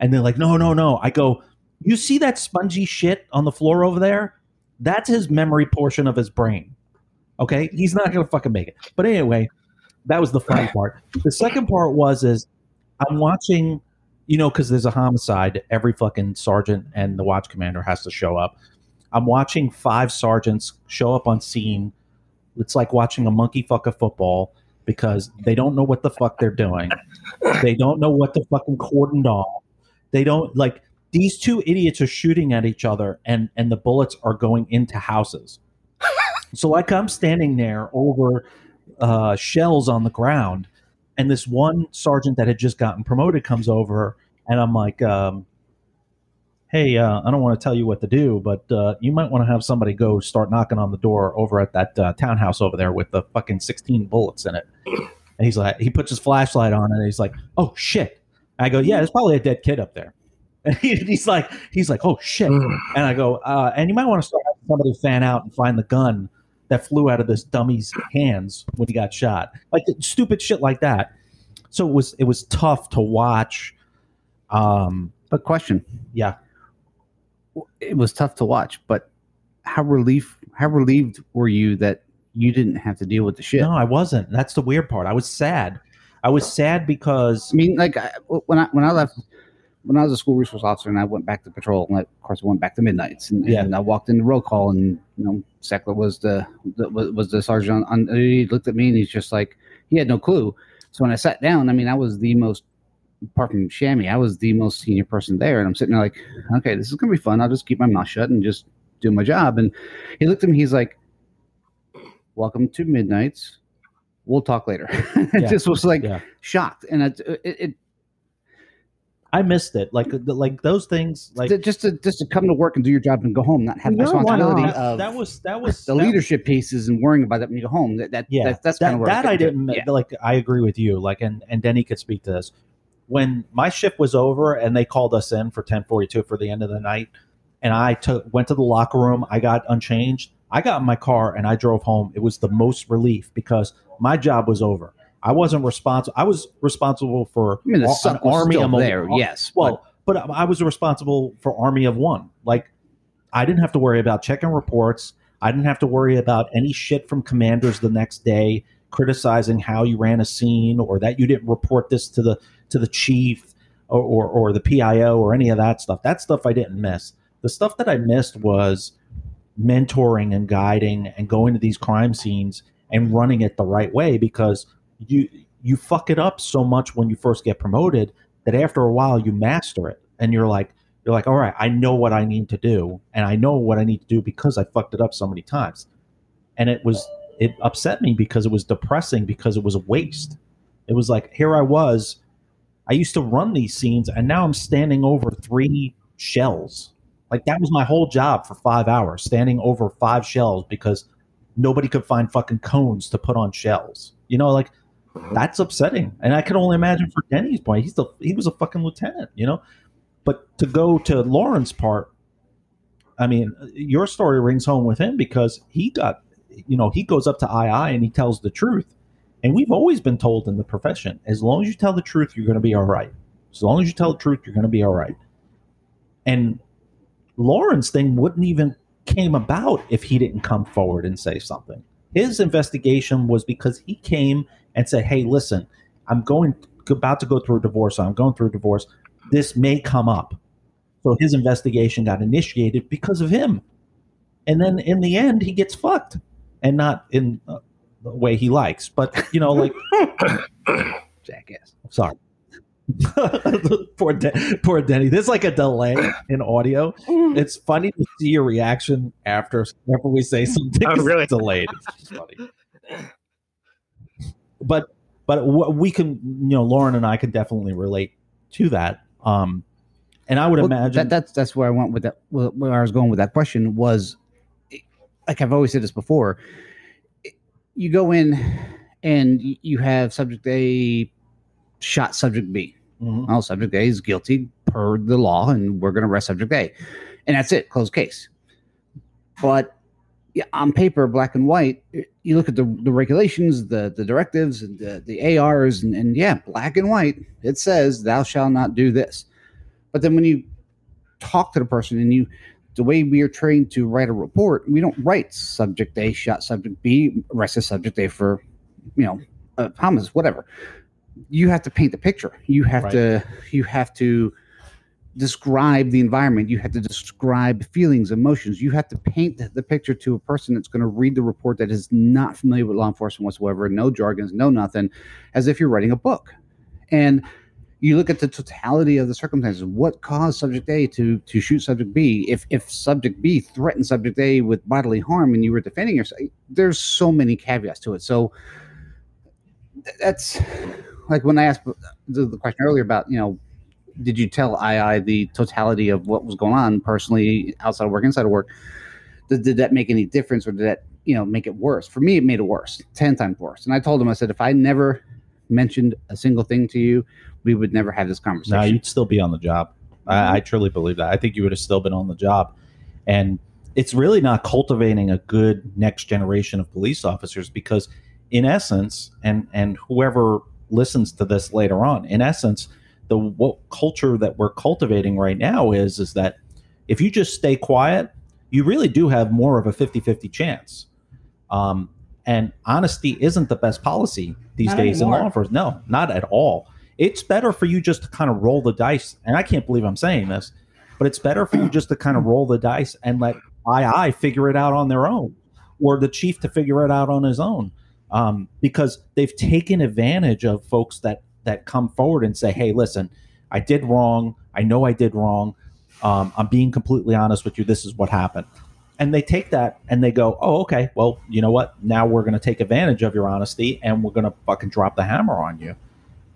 And they're like, "No, no, no." I go, "You see that spongy shit on the floor over there? That's his memory portion of his brain. Okay? He's not going to fucking make it." But anyway, that was the funny part. The second part was is I'm watching, you know, because there's a homicide. Every fucking sergeant and the watch commander has to show up. I'm watching five sergeants show up on scene. It's like watching a monkey fuck a football, because they don't know what the fuck they're doing. They don't know what the fucking cordoned off. They don't, like... These two idiots are shooting at each other, and, and the bullets are going into houses. So like I'm standing there over uh, shells on the ground, and this one sergeant that had just gotten promoted comes over, and I'm like, um, hey, uh, I don't want to tell you what to do, but uh, you might want to have somebody go start knocking on the door over at that uh, townhouse over there with the fucking sixteen bullets in it. And he's like, he puts his flashlight on and he's like, oh, shit. I go, yeah, there's probably a dead kid up there. And he, he's like, he's like, oh, shit. And I go, uh, and you might want to start having somebody fan out and find the gun that flew out of this dummy's hands when he got shot. Like stupid shit like that. So it was it was tough to watch. Um, a question. Yeah. It was tough to watch, but how relief how relieved were you that you didn't have to deal with the shit? No, I wasn't. That's the weird part. I was sad. I was sad because I mean, like I, when I when I left when I was a school resource officer and I went back to patrol, and I, of course I went back to midnights, and, yeah. and I walked into roll call, and you know Sackler was the, the was the sergeant on, on. He looked at me and he's just like, he had no clue. So when I sat down, I mean, I was the most, apart from Shammy, I was the most senior person there, and I'm sitting there like, okay, this is gonna be fun. I'll just keep my mouth shut and just do my job. And he looked at me, he's like, welcome to midnights. We'll talk later. It yeah. just was like yeah. shocked, and it, it, it I missed it. Like, like those things, like just to just to come to work and do your job and go home, not have no, responsibility no, no. of that was that was the that leadership was, pieces and worrying about that when you go home. That, that yeah, that, that's that, kind of where that I didn't yeah. like. I agree with you. Like, and and Denny could speak to this. When my shift was over and they called us in for ten forty-two for the end of the night, and I took went to the locker room. I got unchanged. I got in my car and I drove home. It was the most relief because my job was over. I wasn't responsible. I was responsible for I mean, the an army of there, one. Yes. Well, but, but I was responsible for army of one. Like, I didn't have to worry about checking reports. I didn't have to worry about any shit from commanders the next day criticizing how you ran a scene or that you didn't report this to the to the chief or or, or the P I O or any of that stuff. That stuff I didn't miss. The stuff that I missed was mentoring and guiding and going to these crime scenes and running it the right way, because You you fuck it up so much when you first get promoted that after a while you master it, and you're like you're like all right, I know what I need to do, and I know what I need to do because I fucked it up so many times. And it was it upset me because it was depressing, because it was a waste. It was like, here I was, I used to run these scenes, and now I'm standing over three shells. Like, that was my whole job for five hours, standing over five shells because nobody could find fucking cones to put on shells. You know, like. That's upsetting, and I can only imagine for Denny's point. He's the he was a fucking lieutenant, you know. But to go to Lauren's part, I mean, your story rings home with him because he got, you know, he goes up to I I and he tells the truth. And we've always been told in the profession, as long as you tell the truth, you're going to be all right. As long as you tell the truth, you're going to be all right. And Lauren's thing wouldn't even came about if he didn't come forward and say something. His investigation was because he came and said, hey, listen, I'm going about to go through a divorce. I'm going through a divorce. This may come up. So his investigation got initiated because of him. And then in the end, he gets fucked, and not in uh, the way he likes. But, you know, like. Jackass. Sorry. poor, De- poor Denny. There's like a delay in audio. It's funny to see your reaction after whenever we say something. Oh, really? It's delayed. It's funny. But but we can, you know, Lauren and I can definitely relate to that. Um, and I would well, imagine that, that's that's where I went with that. Where I was going with that question was, like I've always said this before, you go in and you have subject A shot subject B. Mm-hmm. Well, subject A is guilty per the law, and we're going to arrest subject A, and that's it, closed case. But yeah, on paper, black and white, you look at the, the regulations, the, the directives, and the, the A Rs, and, and yeah, black and white, it says thou shalt not do this. But then when you talk to the person, and you, the way we are trained to write a report, we don't write subject A shot subject B, arrested subject A for, you know, uh, homicide, whatever. You have to paint the picture. You have right. to you have to describe the environment. You have to describe feelings, emotions. You have to paint the picture to a person that's going to read the report that is not familiar with law enforcement whatsoever, no jargons, no nothing, as if you're writing a book. And you look at the totality of the circumstances. What caused subject A to to shoot subject B? If if subject B threatened subject A with bodily harm and you were defending yourself, there's so many caveats to it. So that's... Like when I asked the question earlier about, you know, did you tell I I the totality of what was going on personally, outside of work, inside of work? Did, did that make any difference, or did that, you know, make it worse? For me, it made it worse, ten times worse. And I told him, I said, if I never mentioned a single thing to you, we would never have this conversation. No, you'd still be on the job. I, I truly believe that. I think you would have still been on the job. And it's really not cultivating a good next generation of police officers, because in essence, and, and whoever listens to this later on, in essence, the what culture that we're cultivating right now is, is that if you just stay quiet, you really do have more of a fifty-fifty chance. Um, and honesty isn't the best policy these not days anymore. In law enforcement. No, not at all. It's better for you just to kind of roll the dice. And I can't believe I'm saying this, but it's better for you just to kind of roll the dice and let I I figure it out on their own, or the chief to figure it out on his own. Um, because they've taken advantage of folks that, that come forward and say, hey, listen, I did wrong. I know I did wrong. Um, I'm being completely honest with you. This is what happened. And they take that and they go, oh, okay, well, you know what? Now we're going to take advantage of your honesty and we're going to fucking drop the hammer on you.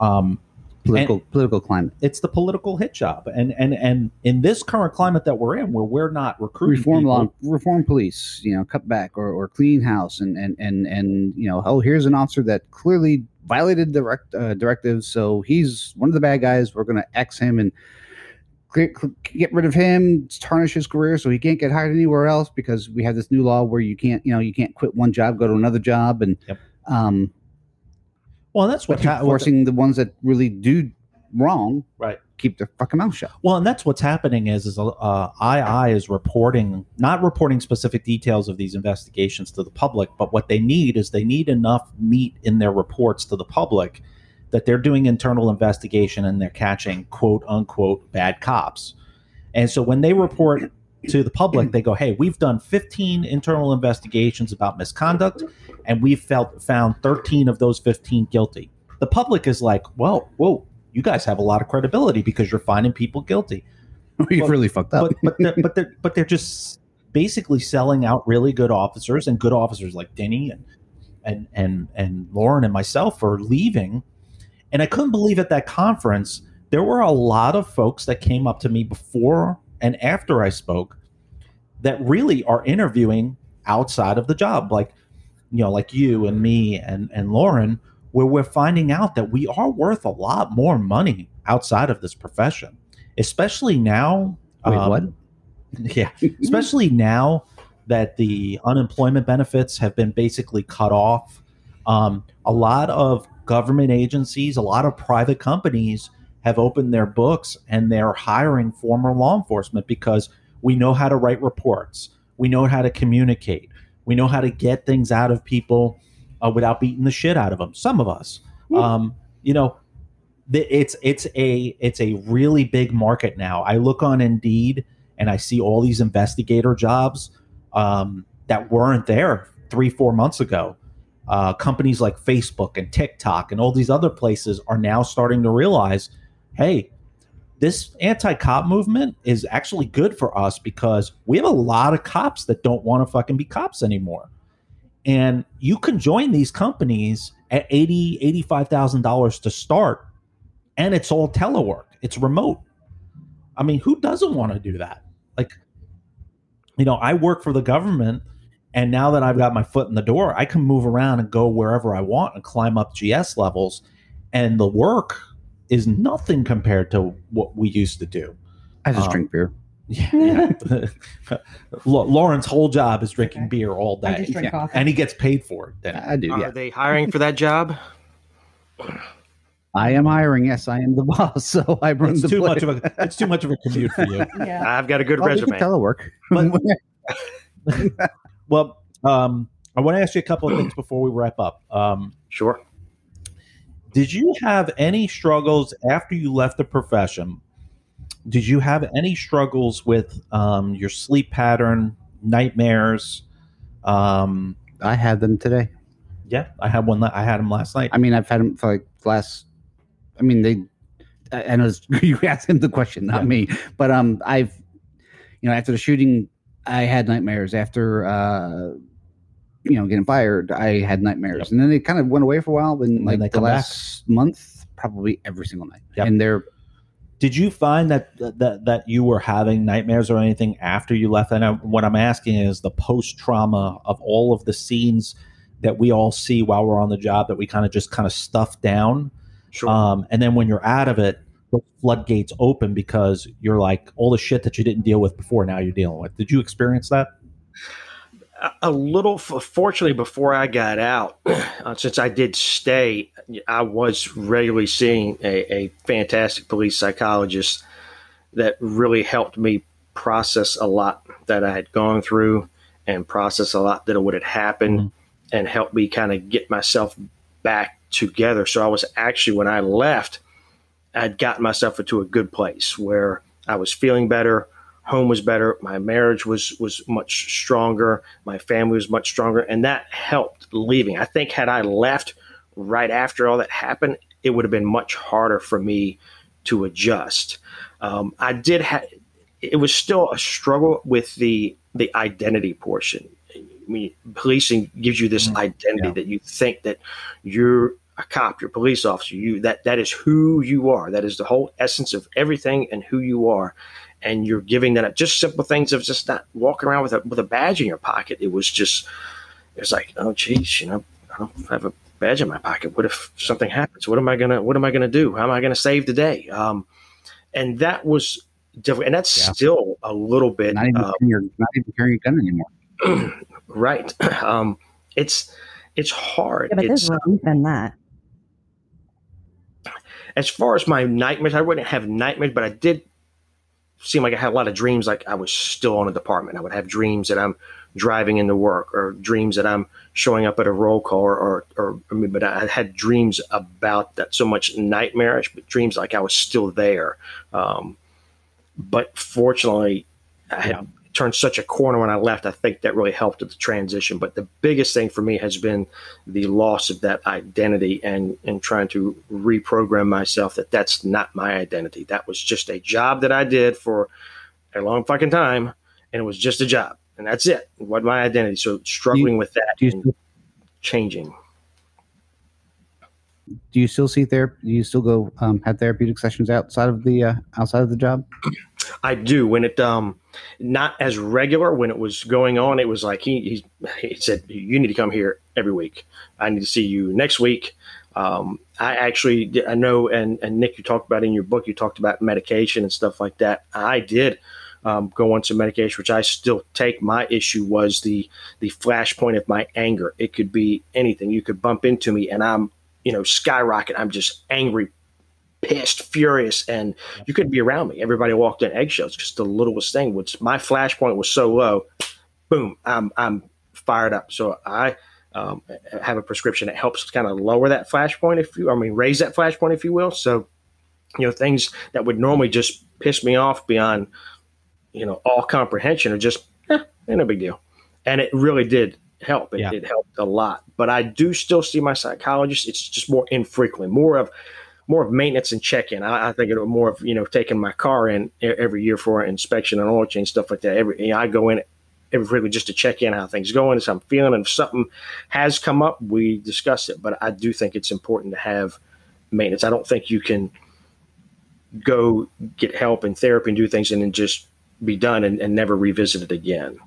Um, Political, political climate. It's the political hit job, and and and in this current climate that we're in, where we're not recruiting reform people, law, reform police, you know, cut back or, or clean house, and and and and you know, oh, here's an officer that clearly violated direct uh, directives, so he's one of the bad guys. We're going to X him and clear, clear, get rid of him, tarnish his career, so he can't get hired anywhere else, because we have this new law where you can't, you know, you can't quit one job, go to another job, and yep. um. Well, that's what ha- forcing the ones that really do wrong, right? Keep their fucking mouth shut. Well, and that's what's happening is is uh, I I is reporting, not reporting specific details of these investigations to the public, but what they need is they need enough meat in their reports to the public that they're doing internal investigation and they're catching quote unquote bad cops. And so when they report to the public, they go, hey, we've done fifteen internal investigations about misconduct, and we've felt, found thirteen of those fifteen guilty. The public is like, whoa, whoa, you guys have a lot of credibility because you're finding people guilty. You've but, really fucked up. But, but, they're, but, they're, but they're just basically selling out really good officers, and good officers like Denny and, and, and, and Lauren and myself are leaving. And I couldn't believe at that conference, there were a lot of folks that came up to me before and after I spoke that really are interviewing outside of the job, like, you know, like you and me and, and Lauren, where we're finding out that we are worth a lot more money outside of this profession, especially now. Wait, um, what? Yeah. Especially now that the unemployment benefits have been basically cut off. Um, a lot of government agencies, a lot of private companies have opened their books and they're hiring former law enforcement because we know how to write reports. We know how to communicate. We know how to get things out of people uh, without beating the shit out of them. Some of us, mm. um, you know, th- it's, it's a, it's a really big market now. I look on Indeed and I see all these investigator jobs um, that weren't there three, four months ago. Uh, companies like Facebook and TikTok and all these other places are now starting to realize, hey, this anti-cop movement is actually good for us because we have a lot of cops that don't want to fucking be cops anymore. And you can join these companies at eighty thousand dollars, eighty-five thousand dollars to start, and it's all telework. It's remote. I mean, who doesn't want to do that? Like, you know, I work for the government, and now that I've got my foot in the door, I can move around and go wherever I want and climb up G S levels, and the work is nothing compared to what we used to do. I just um, drink beer. Yeah. Lauren's whole job is drinking okay. beer all day. I just drink yeah. coffee. And he gets paid for it. Then. I do. Are yeah. they hiring for that job? I am hiring. Yes, I am the boss. So I bring it's the too play. much of a. It's too much of a commute for you. Yeah. I've got a good well, resume. Telework. But, well, um, I want to ask you a couple of things before we wrap up. Um, sure. Did you have any struggles after you left the profession? Did you have any struggles with um, your sleep pattern, nightmares? Um, I had them today. Yeah, I had one. I had them last night. I mean, I've had them for like last. I mean, they. And it was, you asked him the question, not yeah. me. But um, I've, you know, after the shooting, I had nightmares. After. Uh, you know, getting fired, I had nightmares. Yep. And then they kind of went away for a while, and, and like the last back. month, probably every single night. Yep. And they're Did you find that, that that you were having nightmares or anything after you left? And I, what I'm asking is the post-trauma of all of the scenes that we all see while we're on the job that we kind of just kind of stuff down. Sure. Um, and then when you're out of it, the floodgates open because you're like, all the shit that you didn't deal with before, now you're dealing with. Did you experience that? A little, fortunately, before I got out, uh, since I did stay, I was regularly seeing a, a fantastic police psychologist that really helped me process a lot that I had gone through and process a lot that would have happened mm-hmm. and helped me kind of get myself back together. So I was actually, when I left, I'd gotten myself into a good place where I was feeling better. Home was better. My marriage was was much stronger. My family was much stronger. And that helped leaving. I think had I left right after all that happened, it would have been much harder for me to adjust. Um, I did have, it was still a struggle with the, the identity portion. I mean, policing gives you this mm, identity yeah. that you think that you're a cop, you're a police officer, you, that, that is who you are. That is the whole essence of everything and who you are. And you're giving that up. Just simple things of just not walking around with a with a badge in your pocket. It was just, it was like, oh geez, you know, I don't have a badge in my pocket. What if something happens? What am I gonna What am I gonna do? How am I gonna save the day? Um, and that was different. And that's yeah. still a little bit. Not even, um, your, not even carrying a gun anymore. Right. Um, it's it's hard. Yeah, but there's relief in that. As far as my nightmares, I wouldn't have nightmares, but I did. Seemed like I had a lot of dreams like I was still on a department. I would have dreams that I'm driving into work or dreams that I'm showing up at a roll call or, or, or I mean, but I had dreams about that, so much nightmarish, but dreams like I was still there. Um, but fortunately, I had turned such a corner when I left. I think that really helped with the transition. But the biggest thing for me has been the loss of that identity and, and trying to reprogram myself that that's not my identity. That was just a job that I did for a long fucking time, and it was just a job, and that's it. It wasn't my identity. So struggling you, with that and still, changing. Do you still see therapy? Do you still go um, have therapeutic sessions outside of the uh, outside of the job? I do. When it um not as regular, when it was going on, it was like he he, he said, you need to come here every week. I need to see you next week. Um, I actually did, I know, and and Nick, you talked about in your book, you talked about medication and stuff like that. I did um, go on some medication, which I still take. My issue was the the flashpoint of my anger. It could be anything. You could bump into me, and I'm you know skyrocket. I'm just angry. Pissed, furious, and you couldn't be around me. Everybody walked in eggshells because the littlest thing was my flashpoint was so low. Boom, I'm I'm fired up. So I um, have a prescription that helps kind of lower that flashpoint, if you, I mean, raise that flashpoint, if you will. So you know, things that would normally just piss me off beyond you know all comprehension are just eh, ain't no big deal, and it really did help. It, yeah. it helped a lot. But I do still see my psychologist. It's just more infrequently, more of. More of maintenance and check-in. I, I think it was more of, you know, taking my car in every year for an inspection and oil change, stuff like that. Every you know, I go in every frequently just to check in how things going, how I'm feeling, and if something has come up, we discuss it. But I do think it's important to have maintenance. I don't think you can go get help in therapy and do things and then just be done and, and never revisit it again.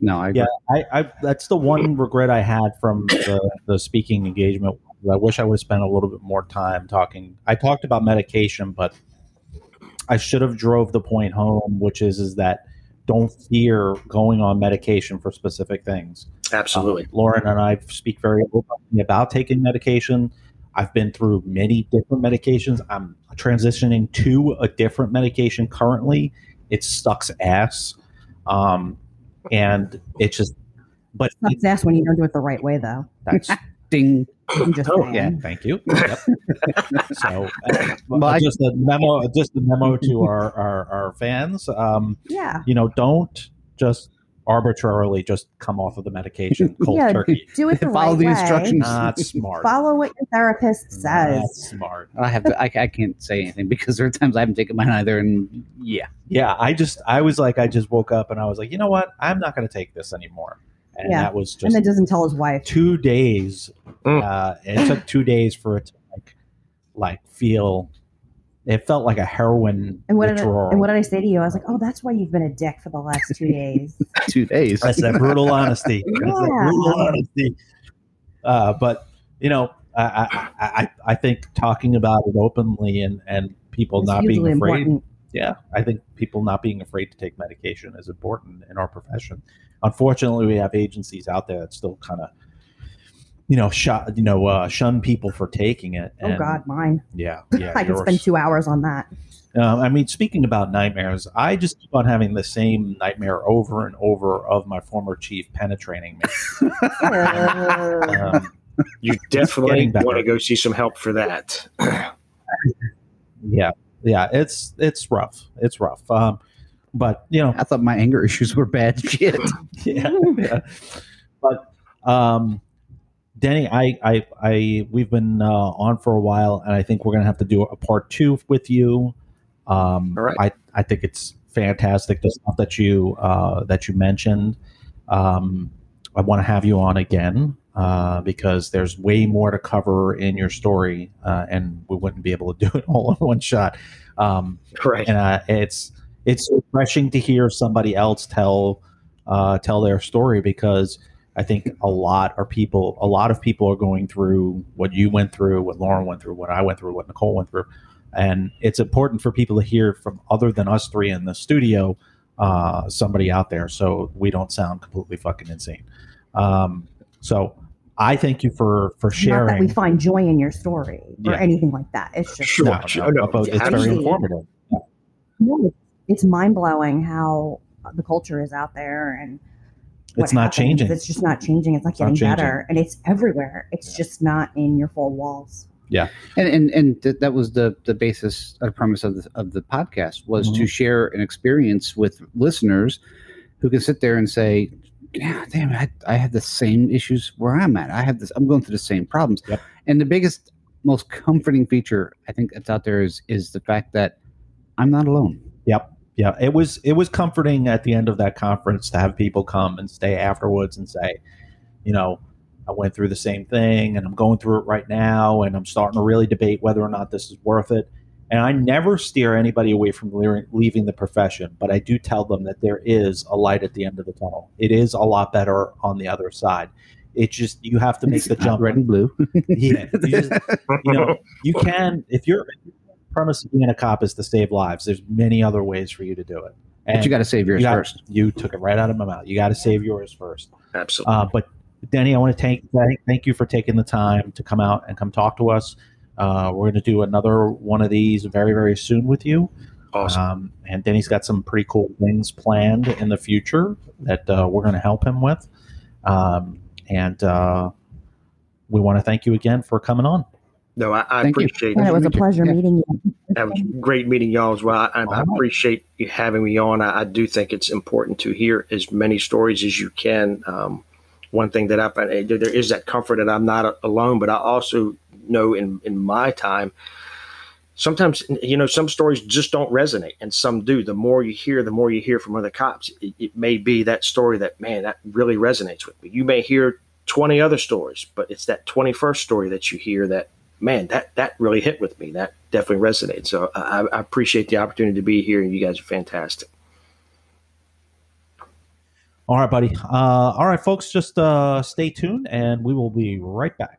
No, I agree. Yeah, I, I, that's the one regret I had from the, the speaking engagement. I wish I would have spent a little bit more time talking. I talked about medication, but I should have drove the point home, which is, is that don't fear going on medication for specific things. Absolutely. Um, Lauren and I speak very openly about taking medication. I've been through many different medications. I'm transitioning to a different medication currently. It sucks ass. Um, and it just, but it sucks ass when you don't do it the right way though. That's ding. I'm just oh, yeah, thank you. Yep. So, uh, well, just a memo, just a memo to our, our, our fans. Um, yeah, you know, don't just arbitrarily just come off of the medication cold yeah, turkey. Do it the Follow right the instructions. Way. Not smart. Follow what your therapist says. Not smart. I have. To, I, I can't say anything because there are times I haven't taken mine either, and yeah, yeah. I just, I was like, I just woke up and I was like, you know what? I'm not going to take this anymore. And yeah. that was just and it doesn't tell his wife. Two days. Mm. Uh, it took two days for it to like, like feel It felt like a heroin and what withdrawal. Did I, and what did I say to you? I was like, oh, that's why you've been a dick for the last two days. Two days. That's that brutal honesty. Yeah. Brutal honesty. Uh, but, you know, I, I, I, I think talking about it openly and, and people it's not being afraid. Important. Yeah, I think people not being afraid to take medication is important in our profession. Unfortunately, we have agencies out there that still kind of, you know, shot, you know, uh, shun people for taking it. And, oh God, mine. Yeah. yeah I could spend two hours on that. Um, I mean, speaking about nightmares, I just keep on having the same nightmare over and over of my former chief penetrating me. um, you definitely want to go see some help for that. yeah. Yeah. It's, it's rough. It's rough. Um, but you know, I thought my anger issues were bad shit. yeah, yeah. But, um, Denny, I, I, I, we've been uh, on for a while, and I think we're going to have to do a part two with you. Um, All right. I, I think it's fantastic the stuff that you uh, that you mentioned. Um, I want to have you on again uh, because there's way more to cover in your story, uh, and we wouldn't be able to do it all in one shot. Um, right. And uh, it's it's refreshing to hear somebody else tell uh, tell their story because. I think a lot are people. A lot of people are going through what you went through, what Lauren went through, what I went through, what Nicole went through, and it's important for people to hear from other than us three in the studio, uh, somebody out there, so we don't sound completely fucking insane. Um, so I thank you for for sharing. Not that we find joy in your story or yeah. anything like that. It's just sure. no, no, no, no. It's very informative. Yeah. No, it's mind blowing how the culture is out there and. What it's not happens, changing. It's just not changing. It's not it's getting not better, and it's everywhere. It's yeah. just not in your four walls. Yeah, and and and th- that was the the basis, or premise of the of the podcast was mm-hmm. to share an experience with listeners who can sit there and say, "Yeah, damn, I I have the same issues where I'm at. I have this. I'm going through the same problems." Yep. And the biggest, most comforting feature I think that's out there is is the fact that I'm not alone. Yep. Yeah, it was it was comforting at the end of that conference to have people come and stay afterwards and say, you know, I went through the same thing and I'm going through it right now and I'm starting to really debate whether or not this is worth it. And I never steer anybody away from le- leaving the profession, but I do tell them that there is a light at the end of the tunnel. It is a lot better on the other side. It's just you have to make it's the jump. Red and blue. yeah, you, just, you know, you can if you're. Premise of being a cop is to save lives. There's many other ways for you to do it, and but you got to save yours you gotta, first. You took it right out of my mouth. You got to save yours first. Absolutely. Uh, but Denny, I want to thank thank you for taking the time to come out and come talk to us. Uh, we're going to do another one of these very very soon with you. Awesome. Um, and Denny's got some pretty cool things planned in the future that uh, we're going to help him with. Um, and uh, we want to thank you again for coming on. No, I, I appreciate you. it. It was a pleasure yeah. meeting you. That was great meeting y'all as well. I, I appreciate you having me on. I, I do think it's important to hear as many stories as you can. Um, one thing that I find, there is that comfort that I'm not alone, but I also know in, in my time, sometimes, you know, some stories just don't resonate and some do. The more you hear, the more you hear from other cops. It, it may be that story that, man, that really resonates with me. You may hear twenty other stories, but it's that twenty-first story that you hear that, man, that, that really hit with me. That definitely resonates. So I, I appreciate the opportunity to be here, and you guys are fantastic. All right, buddy. Uh, all right, folks, just uh, stay tuned, and we will be right back.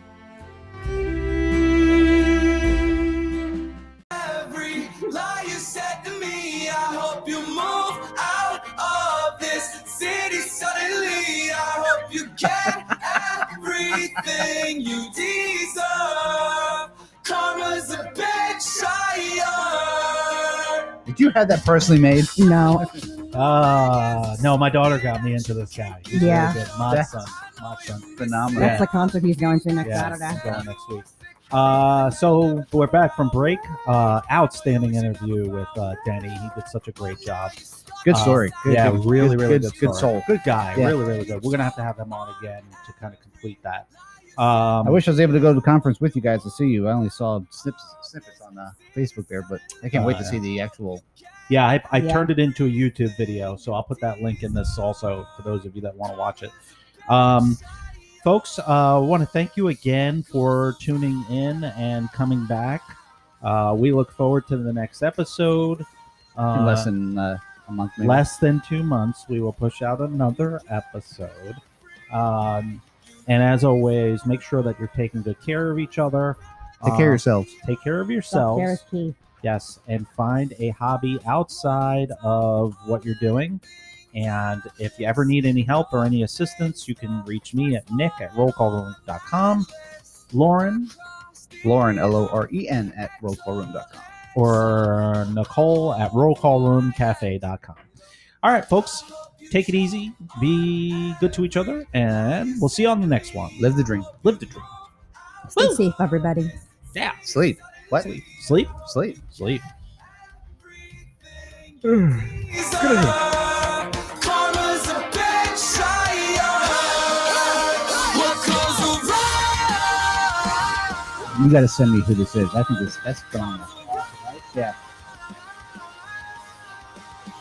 Everything you deserve. Karma's a bitch, I earn. Did you have that personally made? No. Uh, no, my daughter got me into this guy. He's yeah. Really good. My son. Awesome. Phenomenal. That's the concert he's going to next yeah, Saturday. Going next week. Uh, so we're back from break. Uh, outstanding interview with uh, Denny. He did such a great job. Good story. Uh, good, yeah, good, really, good, really good, good, good soul. Good guy. Yeah. Really, really good. We're gonna have to have him on again to kind of complete that. Um, I wish I was able to go to the conference with you guys to see you. I only saw snips, snippets on uh, Facebook there, but I can't uh, wait to yeah. see the actual. Yeah, I, I yeah. turned it into a YouTube video, so I'll put that link in this also for those of you that want to watch it. Um, folks, I uh, want to thank you again for tuning in and coming back. Uh, we look forward to the next episode. Uh, in less than uh, a month, maybe. Less than two months, we will push out another episode. Um, And as always, make sure that you're taking good care of each other. Take uh, care of yourselves. Take care of yourselves. Self-care is key. Yes. And find a hobby outside of what you're doing. And if you ever need any help or any assistance, you can reach me at Nick at roll call room dot com. Lauren. Lauren, L O R E N, at roll call room dot com. Or Nicole at roll call room cafe dot com. All right, folks. Take it easy, be good to each other, and we'll see you on the next one. Live the dream. Live the dream. Stay Woo. safe, everybody. Yeah. Sleep. What? Sleep. Sleep. Sleep. Sleep. Good. You got to send me who this is. I think this that's phenomenal. Yeah.